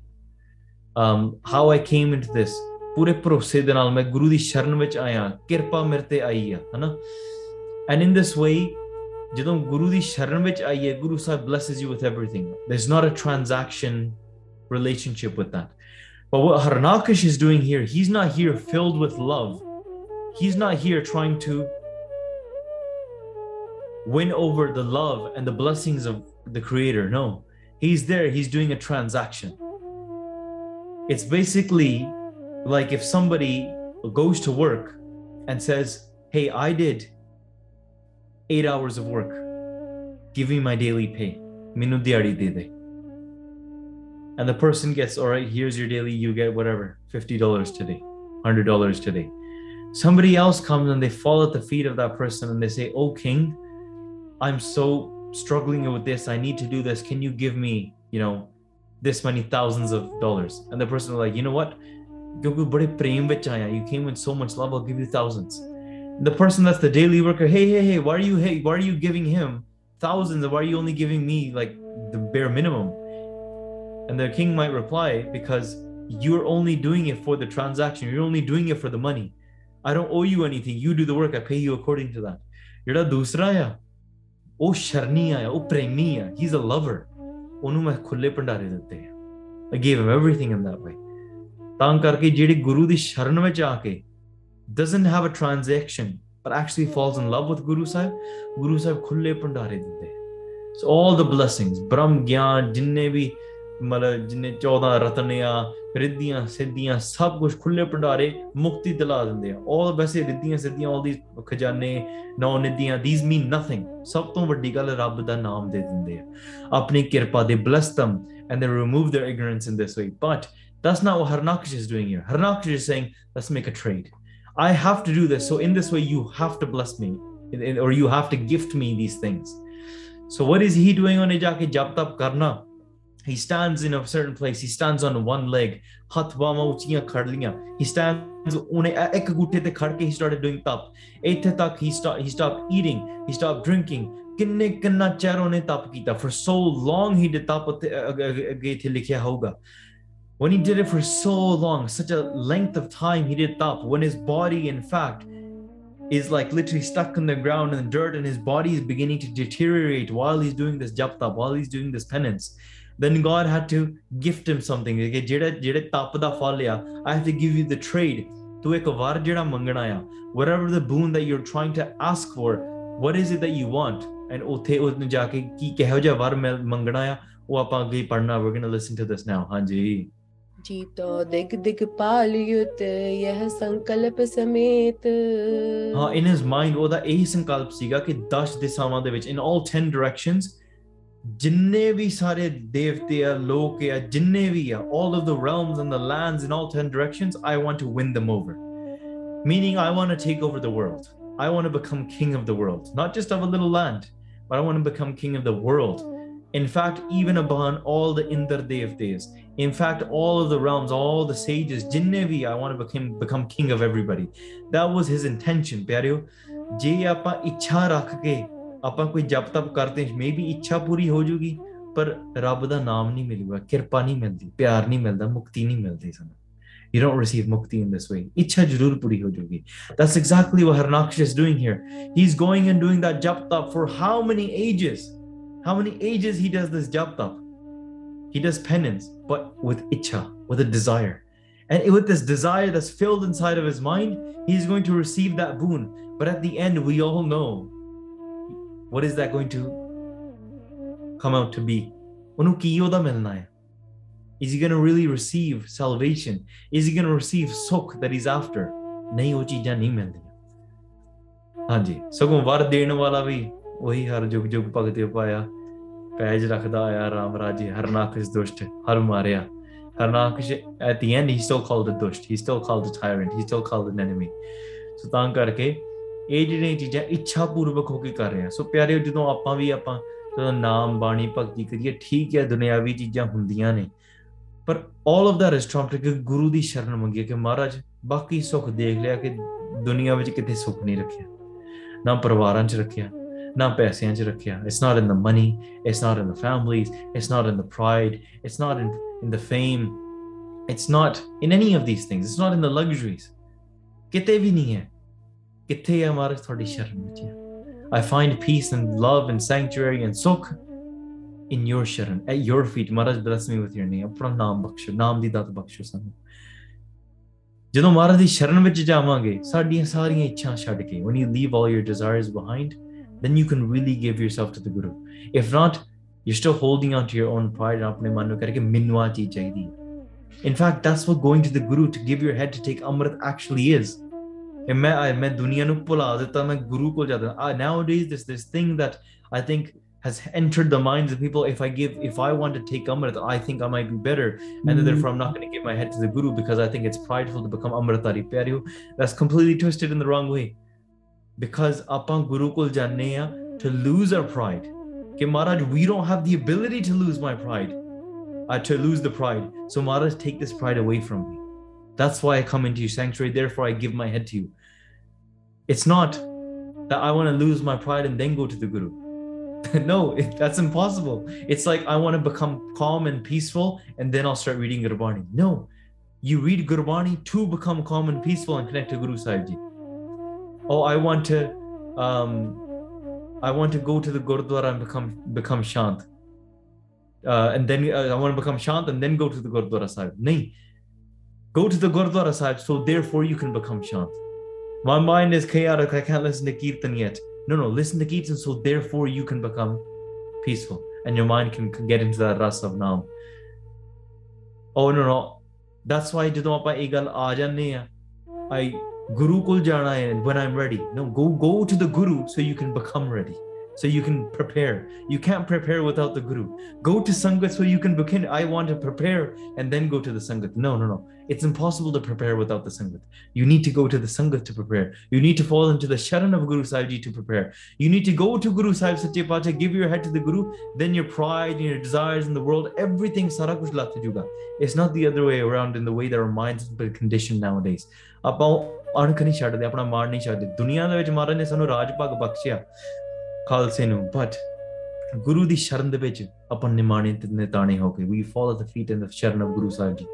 how I came into this, ਪੂਰੇ ਭਰੋਸੇ ਦੇ ਨਾਲ ਮੈਂ ਗੁਰੂ ਦੀ ਸ਼ਰਨ ਵਿੱਚ ਆਇਆ, ਕਿਰਪਾ ਮੇਰੇ ਤੇ ਆਈ ਆ, ਹਨਾ. And in this way, ਜਦੋਂ ਗੁਰੂ ਦੀ ਸ਼ਰਨ ਵਿੱਚ ਆਈਏ, Guru Sahib blesses you with everything. There's not a transaction relationship with that. But what Hiranyakash is doing here, he's not here filled with love. He's not here trying to win over the love and the blessings of the Creator. No, he's there, he's doing a transaction. It's basically like if somebody goes to work and says, hey, I did 8 hours of work, give me my daily pay. Minu diari de de. And the person gets, all right, here's your daily, you get whatever, $50 today, $100 today. Somebody else comes and they fall at the feet of that person and they say, oh King, I'm so struggling with this, I need to do this, can you give me, this many thousands of dollars? And the person is like, you know what, you came with so much love, I'll give you thousands. And the person that's the daily worker, hey, why are you giving him thousands? Why are you only giving me like the bare minimum? And the king might reply, because you're only doing it for the transaction. You're only doing it for the money. I don't owe you anything. You do the work. I pay you according to that. Jada dusra aaya, oh sharni aaya, oh premi aaya. He's a lover. Onu main khulle bhandare ditte hai. I gave him everything in that way. Taan karke jehde guru di sharan vich aake doesn't have a transaction but actually falls in love with Guru Sahib. Guru Sahib khulle bhandare ditte hai. So all the blessings, Brahm Gyan, jinne bhi ਮਤਲਬ ਜਿੰਨੇ 14 ਰਤਨਿਆਂ, ਰਿੱਧੀਆਂ ਸਿੱਧੀਆਂ, ਸਭ ਕੁਛ ਖੁੱਲੇ ਭੰਡਾਰੇ ਮੁਕਤੀ ਦਿਲਾ ਦਿੰਦੇ ਆ. ਉਹ ਵੈਸੇ ਰਿੱਧੀਆਂ ਸਿੱਧੀਆਂ, ਉਹਦੀ ਖਜ਼ਾਨੇ, ਨੌ ਨਿਧੀਆਂ, these mean nothing. ਸਭ ਤੋਂ ਵੱਡੀ ਗੱਲ, ਰੱਬ ਦਾ ਨਾਮ ਦੇ ਦਿੰਦੇ ਆ ਆਪਣੀ ਕਿਰਪਾ ਦੇ, bless them and they remove their ignorance in this way. But that's not what Hiranyakash is doing here. Hiranyakash is saying, let's make a trade. I have to do this, so in this way you have to bless me or you have to gift me these things. So what is he doing? ਉਹਨੇ ਜਾ ਕੇ ਜਪ ਤਪ ਕਰਨਾ. He stands in a certain place. He stands on one leg. Hath bama uchiyan khad liyan. He stands une ek guthe te khad ke he started doing tap. Ethe tak he stopped eating. He stopped drinking. Kinne kinna charo ne tap kita. For so long he did tap gaithe likhya hoga. When he did it for so long, such a length of time he did tap, when his body in fact is like literally stuck in the ground and dirt, and his body is beginning to deteriorate while he's doing this jap tap, while he's doing this penance. Then God had to gift him something. I have to give you the trade. Whatever the boon that you're trying to ask for, what is it that you want? And we're going to listen to this now. Hanji. जीतो दिग दिग पाल युत यह संकल्प समेत. हाँ, in his mind वो दा यही संकल्प सीगा कि 10 दिशाओं दे विच, in all 10 directions, जिन्ने भी सारे देवते या लोक या जिन्ने भी या, all of the realms and the lands in all 10 directions, I want to win them over. Meaning, I want to take over the world. I want to become king of the world, not just of a little land, but I want to become king of the world. In fact, even upon all the Indra Devtas, in fact, all of the realms, all the sages, jinne bhi, I want to become king of everybody. That was his intention, pyareo. Je apa ichha rakh ke apa koi jap tap karte hain, maybe ichha puri ho jayegi, par Rabb da naam nahi milega, kirpa nahi mildi, pyar nahi milda, mukti nahi mildi sana. You don't receive mukti in this way. Ichha jarur puri ho jayegi. That's exactly what Harnaksh is doing here. He's going and doing that jap tap for how many ages? How many ages he does this jap tap? He does penance, but with ichha, with a desire. And with this desire that's filled inside of his mind, he's going to receive that boon. But at the end, we all know, what is that going to come out to be? Is he going to really receive salvation? Is he going to receive sukh that he's after? वही हर जुग जुग भगति पाया page रखदा आया राम राजे हरनाकश दुष्ट हर Maria हरनाकश. At the end, he's still called the dushd, he's still called the tyrant, he's still called an enemy. So तां करके ए जिने चीजां इच्छा पूर्वक होके कर रहे हैं. सो प्यारे ਜਦੋਂ ਆਪਾਂ ਵੀ ਆਪਾਂ ਜਦੋਂ ਨਾਮ ਬਾਣੀ ਭਗਤੀ ਕਰੀਏ, ਠੀਕ ਹੈ ਦੁਨਿਆਵੀ ਚੀਜ਼ਾਂ ਹੁੰਦੀਆਂ ਨੇ, ਪਰ all of that is trumped ਕਿ ਗੁਰੂ ਦੀ ਸ਼ਰਨ ਮੰਗੀਏ ਕਿ ਮਹਾਰਾਜ ਬਾਕੀ ਸੁੱਖ ਦੇਖ ਲਿਆ ਕਿ ਦੁਨੀਆ ਵਿੱਚ ਕਿਤੇ ਸੁੱਖ ਨਹੀਂ ਰੱਖਿਆ, ਨਾ ਪਰਿਵਾਰਾਂ 'ਚ ਰੱਖਿਆ. It's not in the money, it's not in the families, it's not in the pride, it's not in the fame, it's not in any of these things, it's not in the luxuries. I find peace and love and sanctuary and sukh in your sharan, at your feet. Maharaj, bless me with your name. Apna naam baksho, naam di dat baksho sanu. Jadon Maharaj di sharan vich jawaange, saadiyan saariyan ichhaan chhad ke, when you leave all your desires behind, then you can really give yourself to the Guru. If not, you're still holding on to your own pride. In fact, that's what going to the Guru, to give your head to take Amrit, actually is. Nowadays, there's this thing that I think has entered the minds of people. If I want to take Amrit, I think I might be better. And therefore, I'm not going to give my head to the Guru because I think it's prideful to become Amritari. That's completely twisted in the wrong way. Because apan Guru kol janne ha, to lose our pride. Ke Maharaj, we don't have the ability to lose my pride. To lose the pride. So Maharaj, take this pride away from me. That's why I come into your sanctuary. Therefore, I give my head to you. It's not that I want to lose my pride and then go to the Guru. No, that's impossible. It's like I want to become calm and peaceful and then I'll start reading Gurbani. No, you read Gurbani to become calm and peaceful and connect to Guru Sahib Ji. Oh, I want to go to the Gurdwara and become shant. And then I want to become shant and then go to the Gurdwara Sahib. Nahin. Go to the Gurdwara Sahib, so therefore you can become shant. My mind is chaotic, I can't listen to Kirtan yet. No, listen to Kirtan, so therefore you can become peaceful. And your mind can get into that ras of Naam. Oh, no. That's why jadon apa eh gal aa janne ha, I Guru kol jana hai when I'm ready. No, go to the Guru so you can become ready. So you can prepare. You can't prepare without the Guru. Go to Sangat so you can begin. I want to prepare and then go to the Sangat. No. It's impossible to prepare without the Sangat. You need to go to the Sangat to prepare. You need to fall into the Sharan of Guru Sahib Ji to prepare. You need to go to Guru Sahib Sache Pacha, give your head to the Guru, then your pride and your desires in the world, everything sara kuch lat juga. It's not the other way around in the way that our minds are conditioned nowadays. But Guru di sharan de vich apan nimane nitane ho ke, we fall at the feet in the sharan of Guru Sahib Ji.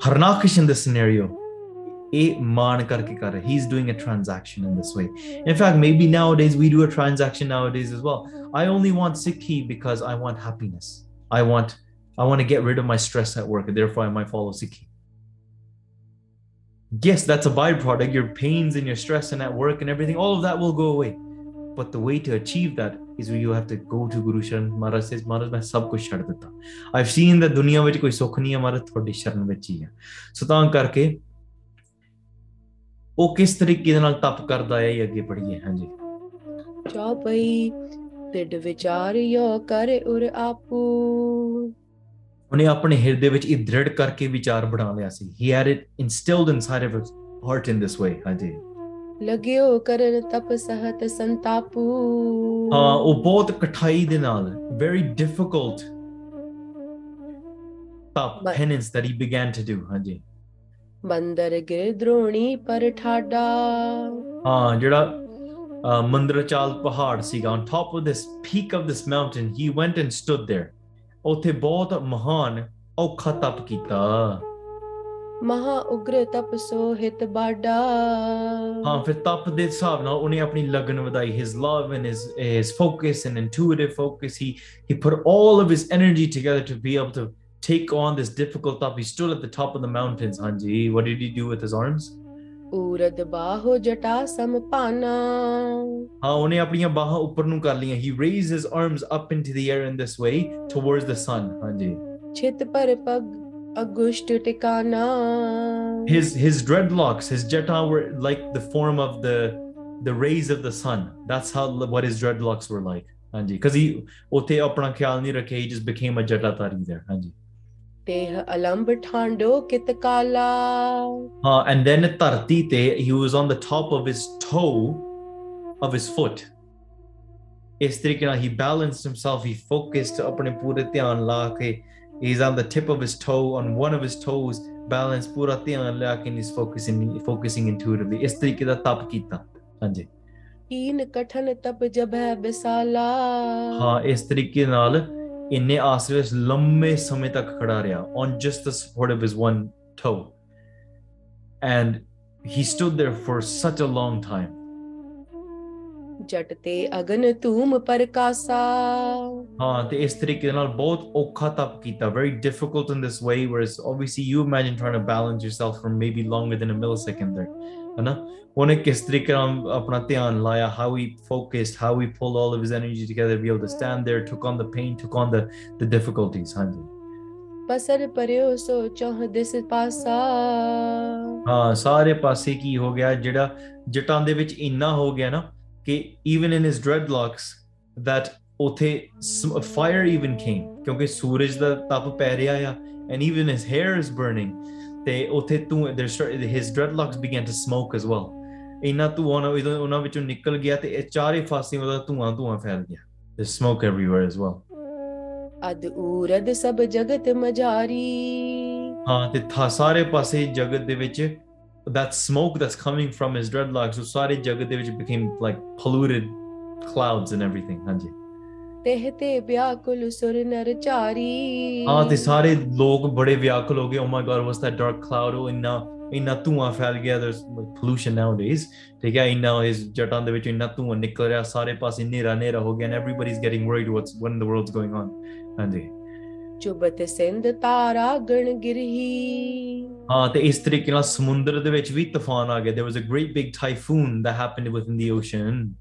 Harnaksh in this scenario, he's doing a transaction in this way. In fact, maybe nowadays we do a transaction nowadays as well. I only want sikhi because I want happiness. I want I want to get rid of my stress at work, and therefore I might follow Zikr. Yes, that's a byproduct. Your pains and your stress and at work and everything, all of that will go away. But the way to achieve that is where you have to go to Guru Sharan. Maharaj says, Maharaj, main sab kuch chhad ditta. I've seen that duniya vich koi sukh nahi hai, Maharaj thodi sharan vich hi hai. So taan karke, oh kis tarike de naal tap karda hai, agge badhiye. Haan ji. Chau bhai, did vichar yo kare ur aapu. Unhe apne hirde vich idrid karke vichar badha liya si. He had it instilled inside of his heart in this way. Haan ji. Lagyo karan tap sahat santapu. Oh, both kathai de naal, very difficult tap penance that he began to do. Haan ji. Bandar gir droni par thada. Jada Mandrachal Pahad Siga, on top of this peak of this mountain, he went and stood there. Othe bahut mahaan aukha tap kita. Maha ugra tap sohit bada. Haan, fir tap de sahab naal unhe apni lagan vadai, his love and his focus and intuitive focus. He put all of his energy together to be able to take on this difficult tap. He stood at the top of the mountains. Hanji, what did he do with his arms? Urad baho jata sampana. Haan, unhe apniya baha upar nu kar liya. He raised his arms up into the air in this way towards the sun. Haan ji. Chit par pag agusht tikana. His dreadlocks, his jata were like the form of the rays of the sun. That's how what his dreadlocks were like. Haan ji. Because he ote apna khayal nahi rakhe, he just became a jatatari there. Haan ji. And then tartite, he was on the top of his toe of his foot. He balanced himself, he focused. He's on the tip of his toe, on one of his toes, balanced pura dhyan la ke, and he's focusing intuitively. Is tarike da tap kita. Hanji. Is tarike naal inne aasresh lamme samay tak khada reha on just the support of his one toe, and he stood there for such a long time. Jatte agan tum parkasa. Haan, te is tarike naal bahut aukha tap kita, very difficult in this way, whereas obviously you imagine trying to balance yourself for maybe longer than a millisecond there. How he focused, how he pulled all of his energy together to be able to stand there, took on the pain, took on the difficulties. Even in his dreadlocks, that fire even came. And even his hair is burning. His dreadlocks began to smoke as well. There's smoke everywhere as well. That smoke that's coming from his dreadlocks became like polluted clouds and everything. Hanji. Oh my God, what's that dark cloud? Oh, there's pollution nowadays. And everybody's getting worried what in the world's going on. There was a great big typhoon that happened within the ocean.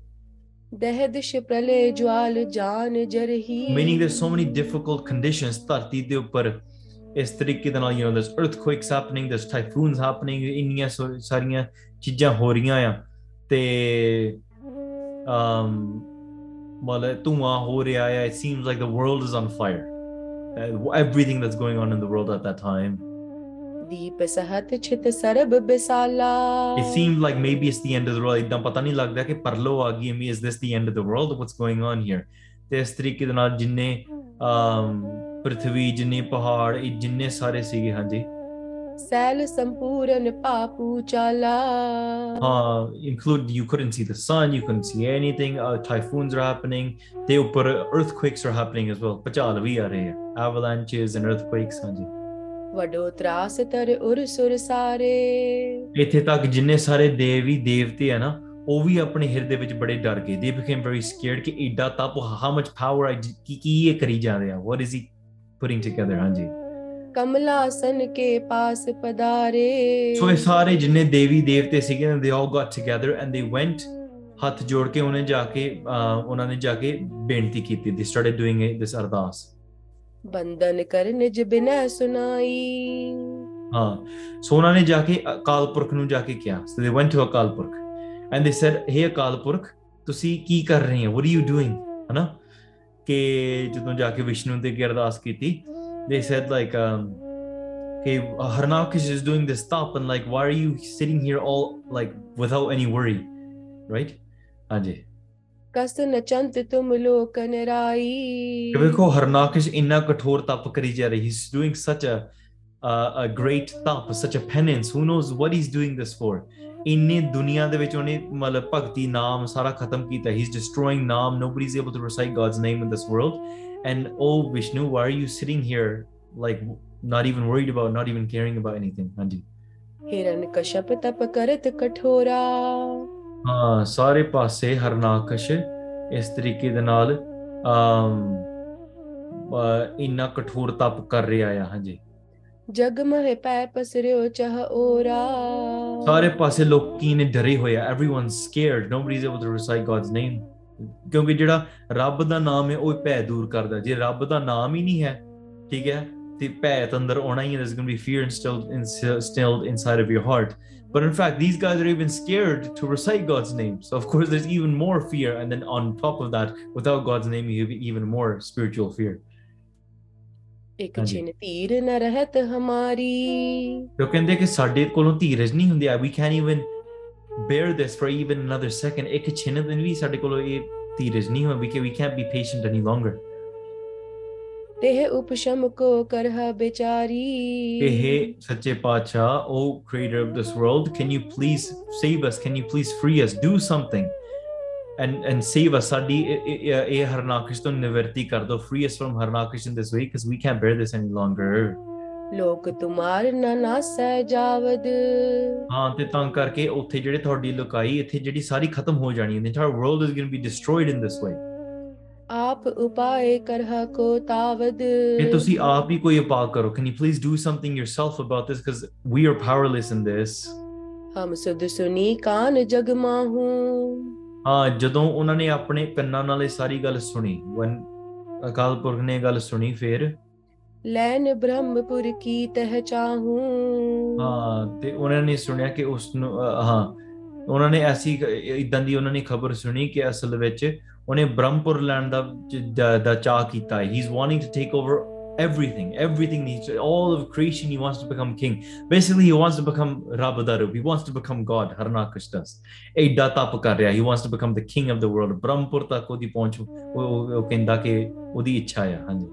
Meaning there's so many difficult conditions. There's earthquakes happening, there's typhoons happening, it seems like the world is on fire. Everything that's going on in the world at that time. It seemed like maybe it's the end of the world. Is this the end of the world? What's going on here? You couldn't see the sun, you couldn't see anything. Typhoons are happening. Earthquakes are happening as well. Avalanches and earthquakes. They became very scared. How much power? What is he putting together. Hanji. Kamalasan ke paas padare. So, सारे जिन्ने देवी देवते सीगे, they all got together and they went. हाथ जोड़ के उन्हें जाके उन्होंने जाके बेनती की थी. They started doing it, this ardas. बंधन कर निज बिना सुनाई. हाँ, so उन्होंने जाके अकाल पुरख नू जाके किया. So they went to अकाल पुरख and they said, "Hey अकाल पुरख, तुसी की कर रहे हैं? What are you doing?" है ना? के जितनों जाके विष्णु देव की अरदास की थी. They said like, "Hey, Harnakish is doing this stuff and like, why are you sitting here all like without any worry, right?" हाँ जी. कष्ट नचंत तुम लोक नराई. देखो हरनाकिश इन्ना कठोर तप करी जा रही. He's doing such a great tap, such a penance. Who knows what he's doing this for? Inne duniya de vich ohne matlab bhakti naam sara khatam kita. He's destroying naam. Nobody's able to recite God's name in this world. And oh Vishnu, why are you sitting here like not even worried about, not even caring about anything? Hanji. Hiranyakashyap tap karat kathora. Ah, sare passe Harnakash is tarike de naal inna kathor tap kar riha hai. Hanji. जग मह पै पसरियो चह ओरा. सारे पासे लोकी ने डरे होया. Everyone's scared. Nobody's able to recite God's name. क्योंकि जेड़ा रब दा नाम है ओह भय दूर करदा. जे रब दा नाम ही नहीं है, ठीक है, ते भय ते अंदर आना ही है. There's going to be fear instilled inside of your heart. But in fact, these guys are even scared to recite God's name. So of course, there's even more fear. And then on top of that, without God's name, you have even more spiritual fear. ਇੱਕ ਛਿਨ ਤੀਰ ਨਾ ਰਹਤ ਹਮਾਰੀ. ਜੋ ਕਹਿੰਦੇ ਕਿ ਸਾਡੇ ਕੋਲੋਂ ਧੀਰਜ ਨਹੀਂ ਹੁੰਦੀ. We can't even bear this for even another second. ਇੱਕ ਛਿਨ ਦਿਨ ਵੀ ਸਾਡੇ ਕੋਲੋਂ ਇਹ ਧੀਰਜ ਨਹੀਂ ਹੁੰਦਾ. We can't be patient any longer. ਤੇਹ ਉਪਸ਼ਮ ਕੋ ਕਰਹ ਬਿਚਾਰੀ. ਤੇਹ ਸੱਚੇ ਪਾਤਸ਼ਾਹ, O creator of this world, can you please save us? Can you please free us? Do something. And save us. Sadi e Harnakish to niverti kar do. Free us from Harnakish in this way, because we can't bear this any longer. Lok tumar na nasai javad. हाँ ते तां करके उत्थे जेड़े थोड़ी लुकाई इत्थे जेड़ी सारी खत्म हो जानी है. The entire world is going to be destroyed in this way. आप उपाय करह को तावद. ये तुसी आप ही कोई उपाय करो. Can you please do something yourself about this, because we are powerless in this. हम सुध सुनी कान जग माहूँ. हाँ जदों उन्होंने अपने कन्ना नाले सारी गल सुनी. When अकाल पुरख ने गल सुनी फिर लैन ब्रह्मपुर की तह चाहूं. हाँ ते उन्होंने सुनिया कि उस हाँ उन्होंने ऐसी इदां दी उन्होंने खबर सुनी कि असल विच उन्हें ब्रह्मपुर लैंड दा चाह कीता है. He's wanting to take over everything, all of creation. He wants to become king. Basically, he wants to become Rabadaru. He wants to become God. Harnakish does. He wants to become the king of the world. Brahmpur tak odi pahunch wo kenda ke odi ichha hai. Haan ji.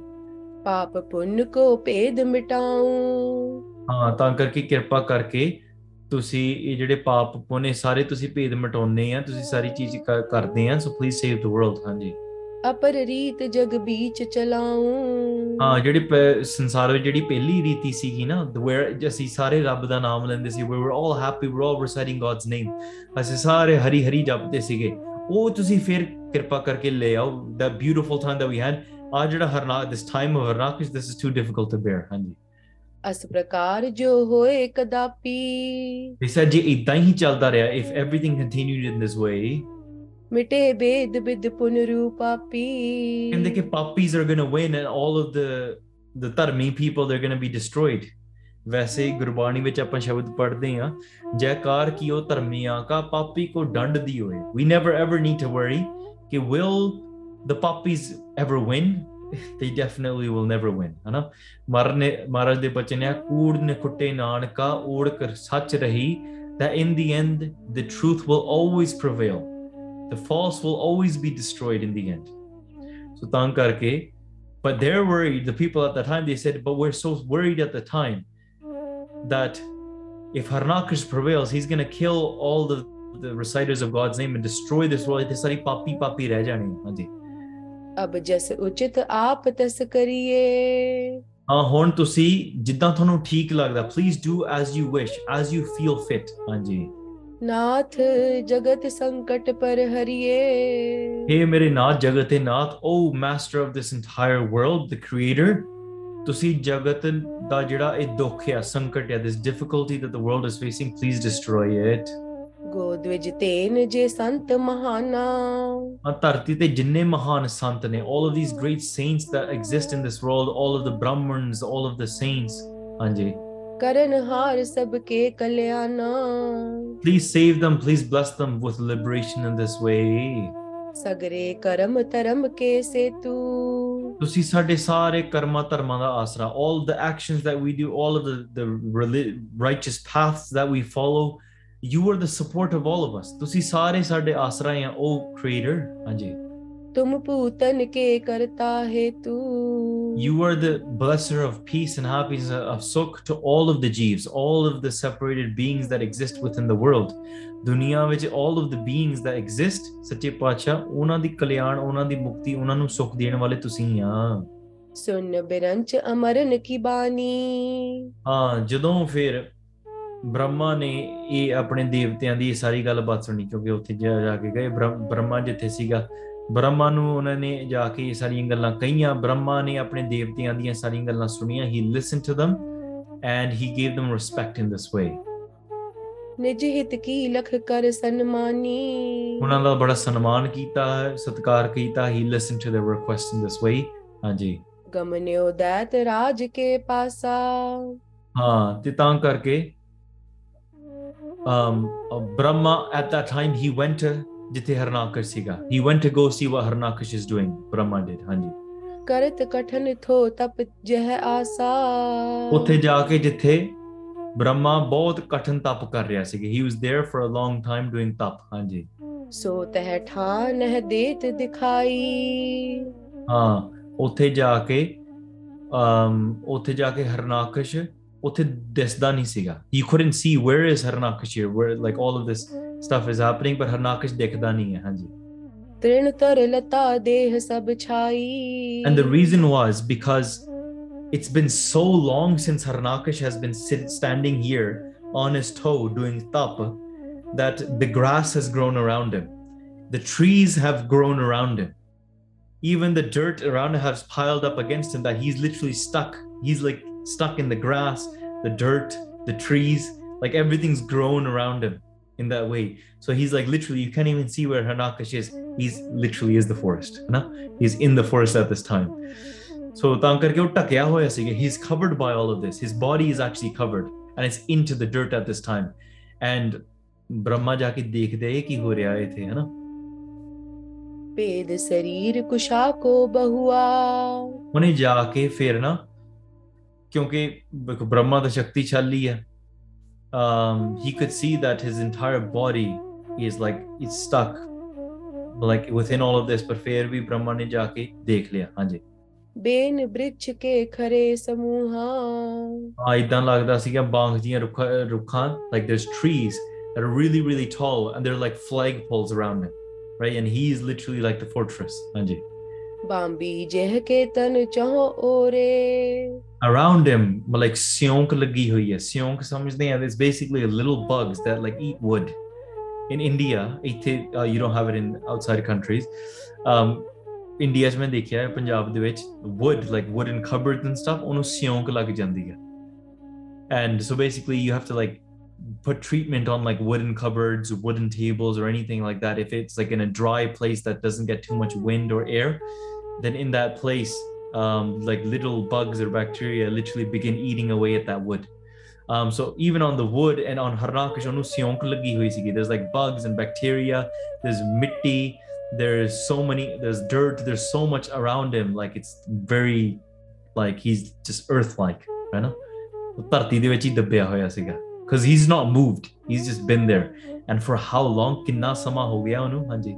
Paap punn ko ped mitaun. haan taan karke kirpa karke tusi eh jede paap punne sare tusi ped mitaune ha. Tusi sari cheez karde ha. So please save the world. Haan ji. अपर रीत जग बीच चलाऊं. हाँ JD संसार में JD पहली रीति सी की ना, where जैसे सारे रब दा नाम लेंदे सी, we were all happy, we were all reciting God's name, ऐसे सारे हरी हरी जपते सीगे. ओ तुसी फिर कृपा करके ले आओ. That beautiful time that we had, आज जेड़ा हरना this time of Harnakish, this is too difficult to bear. हाँ जी. अस प्रकार जो होए कदापि. They said जे इदां ही चलता रहा, if everything continued in this way, मिटे बेद बिद पुनरूपापी. And the papis are going to win, and all of the tarmi people, they're going to be destroyed. वैसे गुरबाणी विच अपन शब्द पढ़दे हां, जयकार कियो धर्मियां का पापी को दंड दी होए. We never ever need to worry कि will the papis ever win? They definitely will never win, है ना? मारने महाराज दे बचन है, कूड़ ने कुटे नानका ओड़ कर सच रही, that in the end the truth will always prevail. The false will always be destroyed in the end. So taan karke, but they're worried. The people at the time, they said, but we're so worried at the time that if Harnakish prevails, he's going to kill all the reciters of God's name and destroy this world. They sari papi reh jane. Haan ji. Ab jaise uchit aap tas kariye. Haan hon tusi jiddan thonu theek lagda, please do as you wish, as you feel fit. Haan ji. नाथ जगत संकट पर हरिये. हे मेरे नाथ जगते नाथ, oh master of this entire world, the creator, to see Jagatan da jira e dukh hai, sankat hai, this difficulty that the world is facing, please destroy it. God vejten je sant mahana. Tarti te jinne mahan sant ne, all of these great saints that exist in this world, all of the Brahmans, all of the saints. Anji. Karan har sabke kalyana. Please save them, please bless them with liberation in this way. Sagre karam taram ke setu. Tusi sade sare karma tarma da asra. All the actions that we do, all of the righteous paths that we follow, you are the support of all of us. Tusi sare sade asra ya, O Creator. Anji. Tum putan ke karta hetu. You are the blesser of peace and happiness of sukh to all of the jeeves, all of the separated beings that exist within the world. Duniya vich all of the beings that exist, Sache Pacha, una di kalyan, una di mukti, una nu sukh den wale tusi ha. Sun biranch amaran ki bani. Ha, jadon fir Brahma ne eh apne devtiyan di eh sari gal baat suni, kyunki utthe ja ke gaye Brahma jithe siga. Brahma nu unna ne ja ke eh sariyan gallan kahiyan. Brahma ne apne devtiyan di eh sariyan gallan suniyan. He listened to them and he gave them respect in this way. निज हित की लख कर सन्मानी उन्हां दा बड़ा सन्मान कीता है, सत्कार कीता. He listened to their request in this way. हां जी. गमन्यो दैत राज के पासा. हां, ते तां करके Brahma at that time he went to जिथे हरनाकश सीगा. He went to go see what Harnakash is doing. Brahma did. हां जी. करत कठन थो तप जह आसा. उथे जाके जिथे Brahma bahut kathan tap kar raha sige. He was there for a long time doing tap. Haan ji. So teh thaan eh det dikhai. Ha, uthe ja ke Harnakash uthe desda nahi siga. You couldn't see where is Harnakash here, where like all of this stuff is happening, but Harnakash dekhda nahi hai. Haan ji. Trin tar lata deh sab chhai. And the reason was because it's been so long since Harnakash has been standing here on his toe doing tap that the grass has grown around him. The trees have grown around him. Even the dirt around him has piled up against him that he's literally stuck. He's like stuck in the grass, the dirt, the trees, like everything's grown around him in that way. So he's like literally, you can't even see where Harnakash is. He's literally is the forest. Na? He's in the forest at this time. So he's covered by all of this. His body is actually covered and it's into the dirt at this time. And Brahma ja ke dekhde ki ho reha hai the, hai na? Ped sharir kusha ko bahua. Unhe ja ke phir na, kyunki Brahma da shaktishali hai. He could see that his entire body is like it's stuck, like within all of this. But phir bhi Brahma ne ja ke dekh liya. Haan ji. बेन वृक्ष के खरे समूहा. आइदां लगदा सीगा बांग जियां रुखां, like there's trees that are really really tall and they're like flagpoles around it, right? And he is literally like the fortress. Anji. बांबी जह के तन चहो ओरे. Around him like sionk lagi hui hai. Sionk samajhde hain, it's basically little bugs that like eat wood. In India, you don't have it in outside countries. India mein dekhiya hai, Punjab de vich, wood, like wooden cupboards and stuff, onu sionk lag jandi hai. And so basically you have to like put treatment on like wooden cupboards, wooden tables or anything like that. If it's like in a dry place that doesn't get too much wind or air, then in that place, like little bugs or bacteria literally begin eating away at that wood. So even on the wood and on Harnakash, onu sionk lagi hui sigi. There's like bugs and bacteria, there's mitti, there's dirt, there's so much around him, like it's very, like he's just earth-like, right? Because he's not moved, he's just been there. And for how long? Kinna sama ho gaya onu? Haan ji.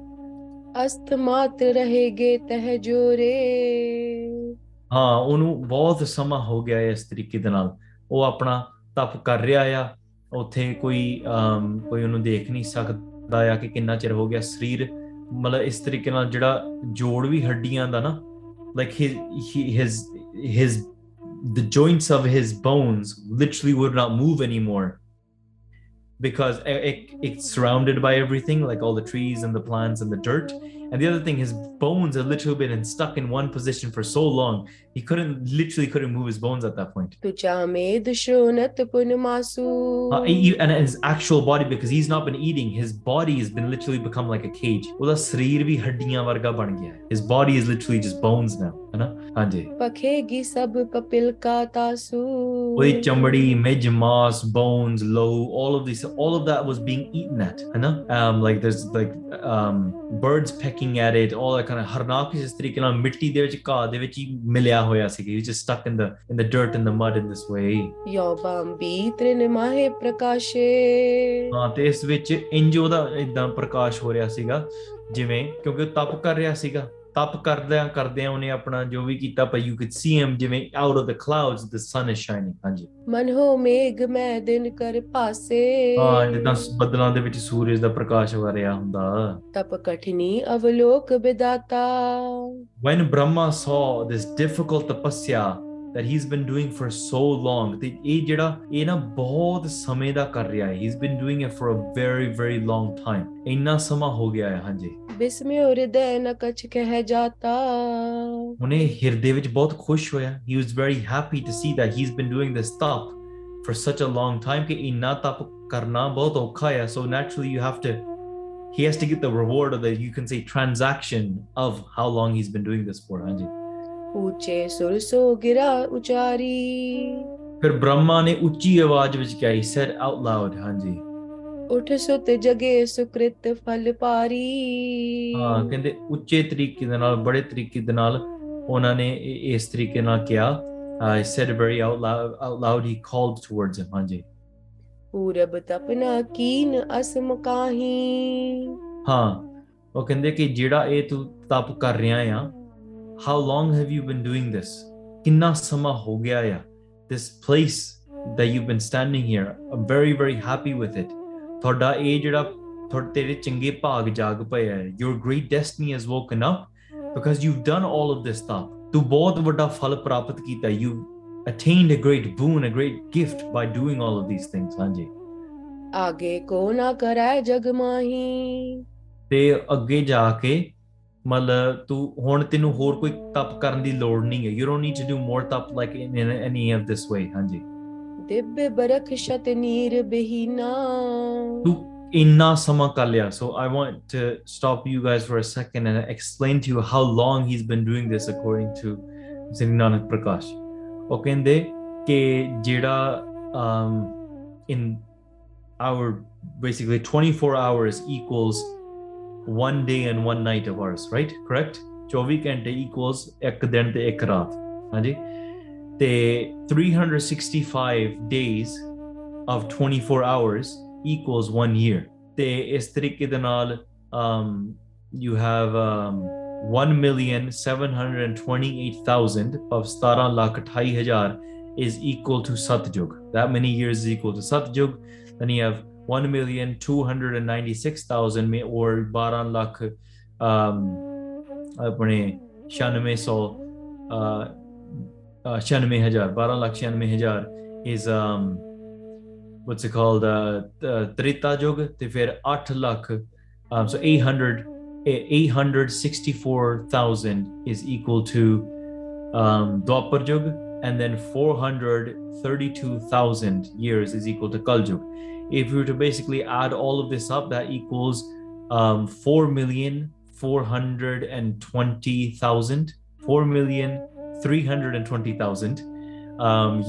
Astmat rahege teh jore. Haan, onu bahut sama ho gaya is tarike de naal. Oh apna tap kar reha ya, uthe koi onu dekh nahi sakda ya ki kinna chir ho gaya sharir. Like the joints of his bones literally would not move anymore because it's surrounded by everything, like all the trees and the plants and the dirt. And the other thing, his bones had literally been stuck in one position for so long, he couldn't move his bones at that point. And his actual body, because he's not been eating, his body has been literally become like a cage. His body is literally just bones now. Chambadi, midge, moss, bones, low, all of these, all of that was being eaten at. Like there's like birds pecking at it, all that kind of harnak is he was just stuck in the dirt and the mud in this way. You could see him out of the clouds, the sun is shining. When Brahma saw this difficult tapasya that he's been doing for so long, he's been doing it for a very, very long time. He was very happy to see that he's been doing this tap for such a long time. So naturally you have to, he has to get the reward of the, you can say, transaction of how long he's been doing this for. Then Brahma said out loud, I said very out loud, he called towards him. How long have you been doing this? Kinna sama ho gaya ya? This place that you've been standing here, I'm very, very happy with it. Your great destiny has woken up because you've done all of this stuff. You've attained a great boon, a great gift by doing all of these things. You don't need to do more tap like in any of this way. So I want to stop you guys for a second and explain to you how long he's been doing this according to Sri Nanak Prakash. In our basically 24 hours equals one day and one night of ours, right? Correct? 24 ghante equals ek din te ek raat. Haanji. The 365 days of 24 hours equals 1 year. The is tarike de naal you have 1,728,000 of 17,28,000 is equal to Satjug. That many years is equal to Satjug. Then you have 1,296,000 में और 12 लाख अपने 12,96,000 is what's it called Trita Jog, तो फिर 8 lakh so 864,000 is equal to Dwapar Jog, and then 432,000 years is equal to Kal Jog. If you were to basically add all of this up, that equals 4,320,000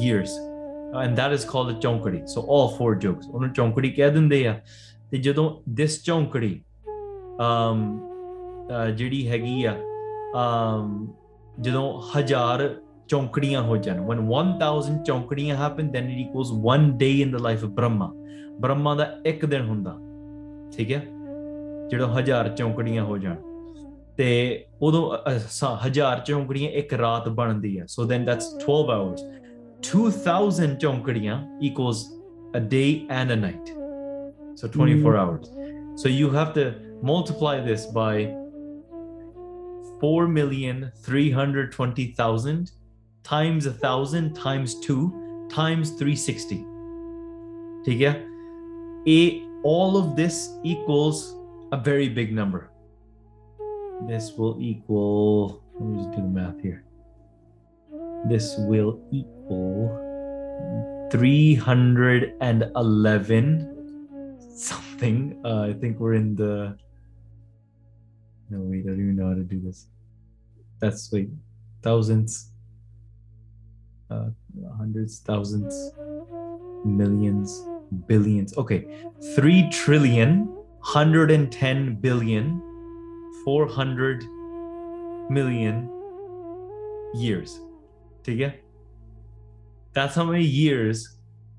years. And that is called a chaunkadi. So all four jugs. This chaunkadi, jehdi hagi ya, jadon hajar chaunkadiyan ho jan. When 1,000 chaunkadiyan happen, then it equals 1 day in the life of Brahma. Brahma da ek din hunda. ठीक है? जड़ों हजार चौंकड़ियाँ हो जान. ते उधो हजार चौंकड़ियाँ एक रात बन दिया. So then that's 12 hours. 2,000 चौंकड़ियाँ equals a day and a night. So 24 hours. So you have to multiply this by 4,320,000 times 1,000 times 2 times 360. ठीक है? All of this equals a very big number. This will equal, let me just do the math here. This will equal 311 something. I think we're in the, no, wait, I don't even know how to do this. That's like thousands, hundreds, thousands, millions, billions. Okay, 3,110,400,000,000 years. Okay? That's how many years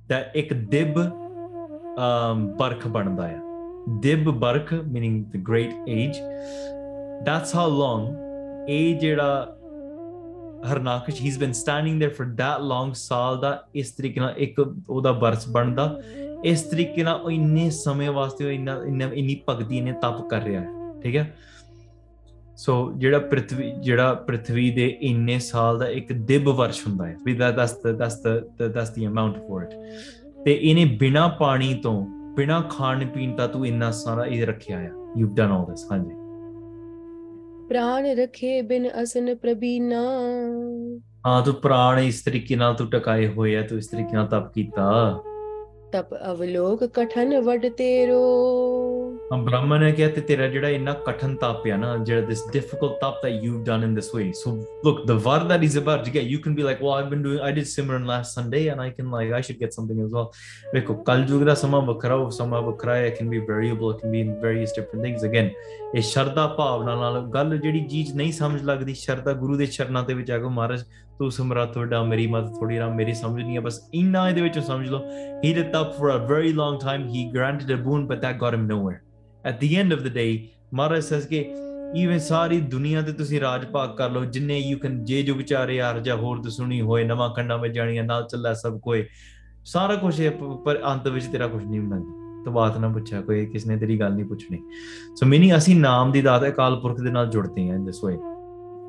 that ek dib barkh ban gaya. Dib barkh meaning the great age. That's how long Harnakash, he's been standing there for that long. Saal da is tarike na ek oda barsh banda, is tarike na oh inne samay vaste oh inni bhagti ne tap kar reha hai, theek hai. So jehda prithvi de inne saal da ek dib varsh hunda hai. That's the amount for it. Te ine bina pani to bina khan peen ta tu inna sara eh rakhya hai. You've done all this. Haan ji. Pran rakhe bin asan prabina. हाँ तो प्राण इस तरीके नाल तो टकाए हुए हैं तो इस तरीके नाल तप कीता तप अवलोक कठन वड तेरो हम ब्राह्मण है कहते तेरा जेड़ा इना कठन ताप है ना जेड़ा this difficult tap that you've done in this way. So look, the var that he's about to get, you can be like, well, I did Simran last Sunday and I should get something as well. Because kaljug da sama vakhra hai, can be variable, it can be in various different things. Again, eh sharda bhavna naal gall jehdi cheez nahi samajh lagdi sharda guru de charna de vich aago maharaj tu samrat thoda meri mat thodi ra meri samajh nahi hai bas inna de vich samajh lo. He did tap for a very long time. He granted a boon, but that got him nowhere. At the end of the day, Maharaj says ke even sari duniya te tusi raj bhag kar lo jinne you can je jo vichare arja hor tu suni hoye nama khanda mein janiyan naal challa sab koi sara kuch hai par ant vich tera kuch nahi hunda to baat na puchha koi kisne teri gal nahi puchni. So many asi naam di daat akal purkh de naal judte hain in this way.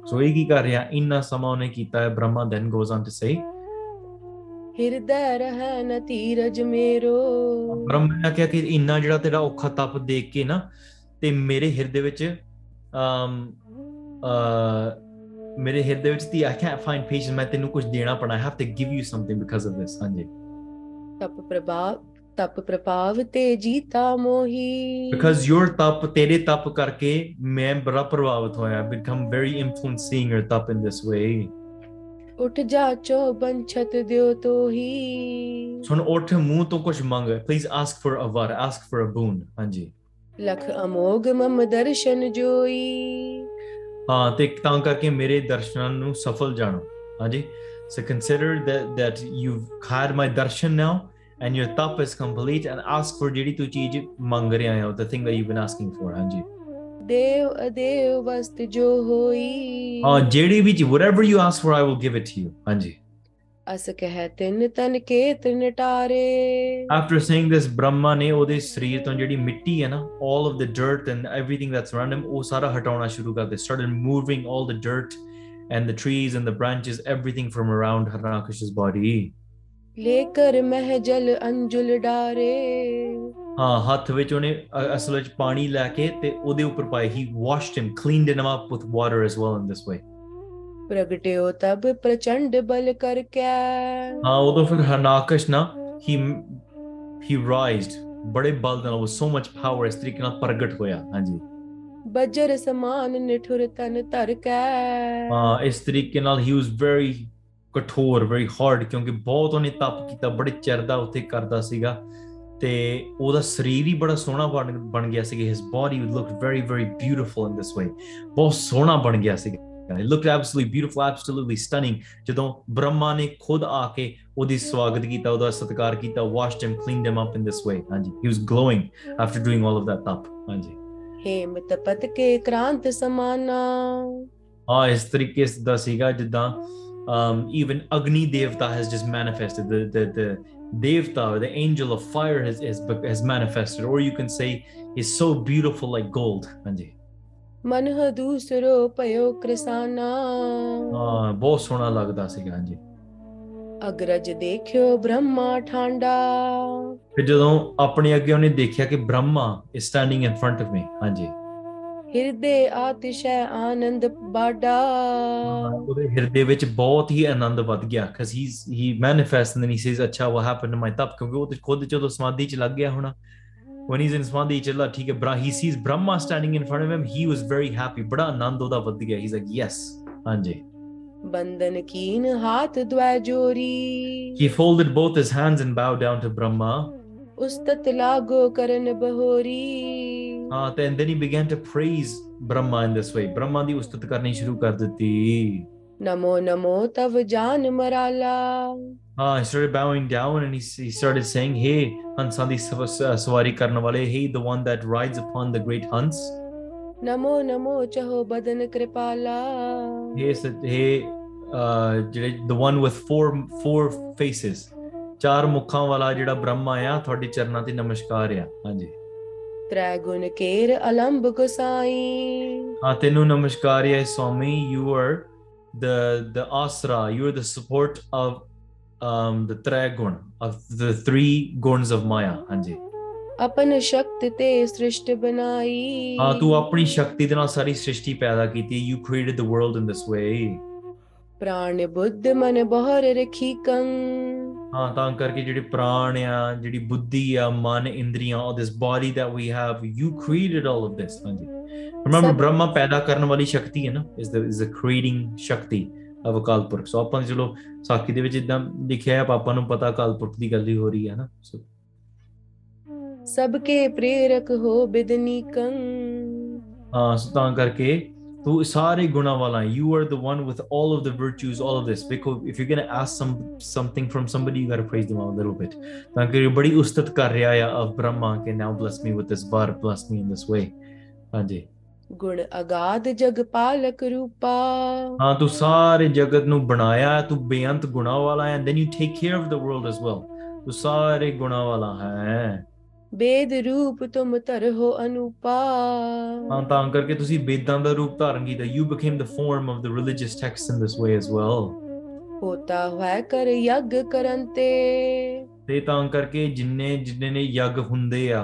So eh ki kar reha inna sama ohne kita hai. Brahma then goes on to say Hirday raha na teeraj mero. Brahma ne kya ki inna jehda tera okha tap dekh ke na te mere hirday vich I can't find patience. Main tenu kuch dena padna. I have to give you something because of this. Sanjay. Tap prapav te jeeta mohi. Because your tap tere tap karke main bada prabhavit hoya. I've become very influenced seeing your tap in this way. उठ जा चो बंछत दियो तो ही सुन उठ मुंह तो कुछ मांग. Please ask for a var, ask for a boon. हां जी लख अमोघ मम दर्शन जोई. हां ते तां करके मेरे दर्शन नु सफल जानो. हां जी. So consider that you've had my darshan now and your tap is complete and ask for jehdi tu cheez mang reha hai, the thing that you've been asking for. हां जी. Dev adev vast jo hoi. Jehdi vich whatever you ask for I will give it to you. Anji. As keh tin tan ke tin tare. After saying this, Brahma ne ode sareer ton jehdi mitti hai na, all of the dirt and everything that's around him, oh sara hatauna shuru kar de. Started moving all the dirt and the trees and the branches, everything from around Harnakash's body. Lekar mahjal anjul dare. Hath vich ohne asal vich pani leke te ode upar paye. He washed him, cleaned him up with water as well in this way. Pragteo tab prachand bal karke. Odo fir Harnakash na he raised bade bal dal with so much power is tarike na pragat hoya. Haan ji. Bajar saman nithur tan tarke. Is tarike naal he was very kathor, very hard kyunki bahut ohne tap kita bade charda utte karda siga. His body looked very, very beautiful in this way. It looked absolutely beautiful, absolutely stunning. Jadon Brahma ne khud aake odi swagat kita, oda satkar kita, washed him, cleaned him up in this way. He was glowing after doing all of that tap. Hemat pat ke krant samana. Is tarike da siga jadon even Agni Devta has just manifested. The Devta, or the angel of fire, has manifested, or you can say is so beautiful like gold. Anji. Manha dusro payo krisana. Bahut sona lagda si anji. Agraj dekhyo Brahma thanda. Fir jadon apne agge ohne dekhya ki Brahma is standing in front of me. Anji. हृदय आतिशय आनंद बाड़ा. हृदय विच बहुत ही आनंद बढ़ गया cuz he manifests and then he says अच्छा what happened to my तप, क्योंकि वो खुद जो समाधि च लग गया होना. When he's in samadhi च लगा, ठीक है, he sees Brahma standing in front of him, he was very happy, बड़ा आनंद ओदा बढ़ गया. He's like yes, हां जी. बंधन कीन हाथ द्वै जोरी, he folded both his hands and bowed down to Brahma. Ustad लागो करन बहोरी, and then he began to praise Brahma in this way. Brahma दी उस्तत करनी शुरू कर देती. नमो नमो तव जान Marala, he started bowing down and he started saying, hey हंसां दी सवारी करने वाले, hey the one that rides upon the great Hans. Namo Namo चहो बदन कृपाला, hey the one with four faces, चार मुखां वाला जिहड़ा ब्रह्मा आ, तुहाडे चरणां ते नमस्कार आ. हां जी. त्रै गुण केर अलंब गोसाई, तेनू नमस्कार आ स्वामी, you are the asra, you are the support of the त्रै गुण, of the three guns of maya. हां जी. अपन शक्ति ते सृष्टि बनाई, तू अपनी शक्ति दे नाल सारी सृष्टि पैदा कीती. You created the world in this way. प्राण बुद्ध मन बहर रखी कंग, तां करके जिहड़ी प्राण आ, जिहड़ी बुद्धि आ, मन, इंद्रियां, all this body that we have, you created all of this. हां जी. Remember ब्रह्मा पैदा करने वाली शक्ति है ना, is the creating शक्ति of अकाल पुरख. सो अपन चलो साखी दे विच इदां लिखिया है, पापा नु पता अकाल पुरख दी गल ही हो रही है ना. सबके प्रेरक हो बिदनी कंग, सो तां करके तू सारे गुणा वाला, you are the one with all of the virtues, all of this, because if you're going to ask something from somebody, you got to praise them a little bit. ताकि ये बड़ी उस्तत कर रहा है of Brahma के, now bless me with this bar, bless me in this way. हाँ जी. गुण अगाध जगपालक रूपा, तू सारे जगत नु बनाया, तू बेअंत गुणा वाला है, and then you take care of the world as well, तू सारे गुणा वाला है. बेद रूप तुम तरहो अनुपा, तां करके तुसी बेदां दा रूप धारण कीता. You became the form of the religious text in this way as well. होता है कर यज्ञ करंते, ते तां करके जिन्ने जिन्ने ने यज्ञ हुंदे आ,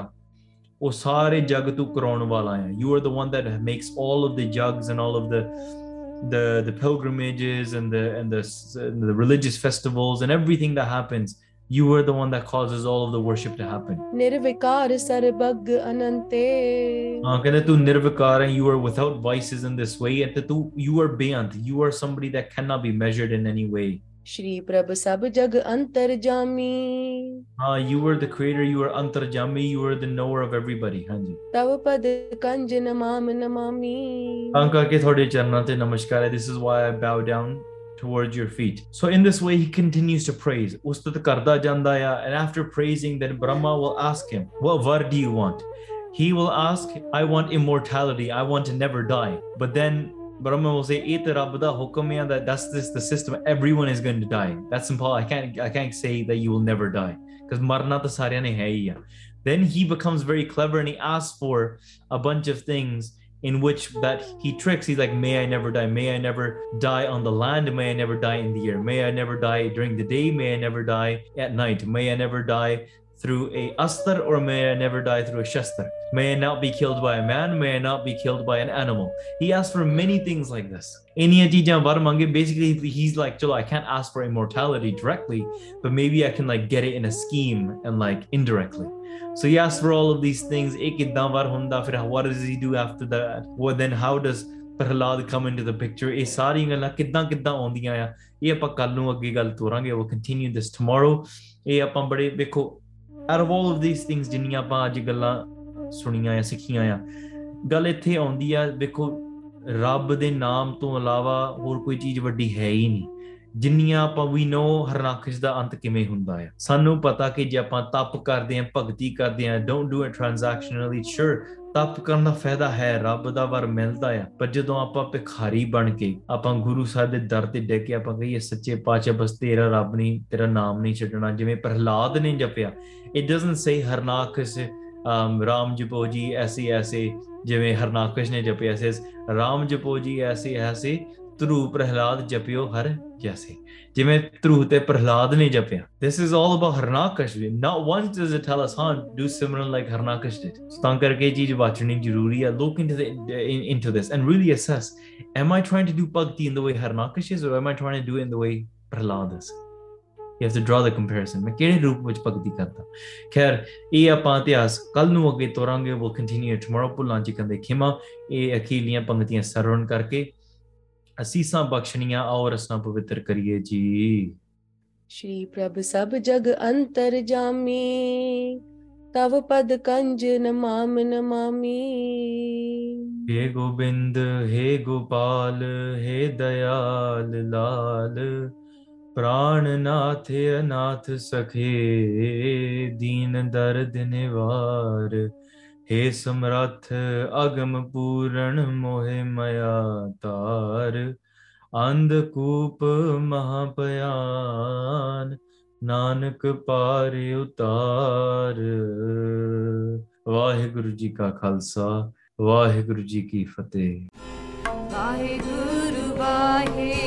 ओ सारे जग तू कराउण वाला है. You are the one that makes all of the yajnas and all of the pilgrimages and the religious festivals and everything that happens. You were the one that causes all of the worship to happen. Nirvikar sarbag anante, कहते तू निर्विकार है, you are without vices in this way, and तू you are Beant, you are somebody that cannot be measured in any way. Shri Prabhu sab jag antarjami, you were the creator, you are antarjami, you are the knower of everybody. हां जी. तव पद कंज नमामि नमामि, तां करके थोड़े चरणां ते नमस्कार है. This is why I bow down towards your feet. So in this way he continues to praise, ustat karda janda ya, and after praising then Brahma will ask him, what var do you want? He will ask, I want immortality, I want to never die. But then Brahma will say, eh te rabb da hukm hai, that's this the system, everyone is going to die, that's impossible, I can't say that you will never die, cuz marna ta saryan ne hai hi. Then he becomes very clever and he asks for a bunch of things in which that he tricks. He's like, may I never die, may I never die on the land, may I never die in the air, may I never die during the day, may I never die at night, may I never die through a astar, or may I never die through a shastar, may I not be killed by a man, may I not be killed by an animal. He asks for many things like this. Basically he's like, chalo, I can't ask for immortality directly, but maybe I can like get it in a scheme and like indirectly. So he asks for all of these things. What does he do after that? Well, then how does Prahlad come into the picture? We'll continue this tomorrow. Out of all of these things जिन्नियां आपां अज गल्लां सुनियां या सिक्खियां या, गल इत्थे आउंदी आ, देखो रब दे नाम तो अलावा होर कोई चीज वड्डी है ही नहीं. जिन्नियां आपां वी नो हरनाकश दा अंत किवें हुंदा है, सानू पता कि जे आपां तप करदे आ, भगती करदे आ, don't do it transactionally, sure तप करन दा फायदा है, रब दा वर मिलदा है, पर जदों आपां भिखारी बन के आपां गुरु साहब दे दर ते डे के आपां कहिए सच्चे पातशाह बस तेरा रब नहीं, तेरा नाम नहीं छड्डना, जिवें प्रहलाद ने जपिया. It doesn't say हरनाकश राम जपो जी ऐसे ऐसे जिवें हरनाकश ने जपिया, says राम जपो जी ऐसे ऐसे ਧਰੂ ਪ੍ਰਹਿਲਾਦ ਜਪਿਓ ਹਰ ਜੈਸੇ, ਜਿਵੇਂ ਧਰੂ ਤੇ ਪ੍ਰਹਿਲਾਦ ਨੇ ਜਪਿਆ। This is all about Harnakash. Not once does it tell us, ਹਾਂ, do Simran like Harnakash did. ਤਾਂ ਕਰਕੇ ਚੀਜ਼ ਵਾਚਣੀ ਜ਼ਰੂਰੀ ਹੈ। Look into this and really assess, am I trying to do bhakti in the way Harnakash is, or am I trying to do it in the way Prahlad is? You have to draw the comparison. मैं ਕਿਹੜੇ ਰੂਪ ਵਿੱਚ ਭਗਤੀ ਕਰਦਾ। ਖੈਰ ਇਹ ਆਪਾਂ ਇਤਿਹਾਸ ਕੱਲ ਨੂੰ ਅੱਗੇ ਤੋਰਾਂਗੇ। We'll continue tomorrow. ਭੁੱਲਾਂ ਜੀ ਕੰਦੇ ਖਿਮਾ ਇਹ ਅਖੀਲੀਆਂ ਪੰਕਤੀਆਂ ਸਰਵਣ ਕਰਕੇ ਅਸੀਸਾਂ ਬਖਸ਼ਣੀਆਂ ਆਓ ਰਸਨਾ ਪਵਿੱਤਰ ਕਰੀਏ ਜੀ। ਸ਼੍ਰੀ ਪ੍ਰਭ ਸਭ ਜਗ ਅੰਤਰ ਜਾਮੀ ਤਵ ਪਦ ਕੰਜ ਨਮਾਮ ਨਮਾਮੀ। हे गोबिंद हे गोपाल हे दयाल लाल प्राणनाथ अनाथ सखे दीन दर्द निवार। हे समरथ अगम पूर्ण मोहे मया तार। अंधकूप महापयान नानक पारे उतार। वाहिगुरु जी का खालसा वाहिगुरु जी की फतेह। वाहिगुरु वाहे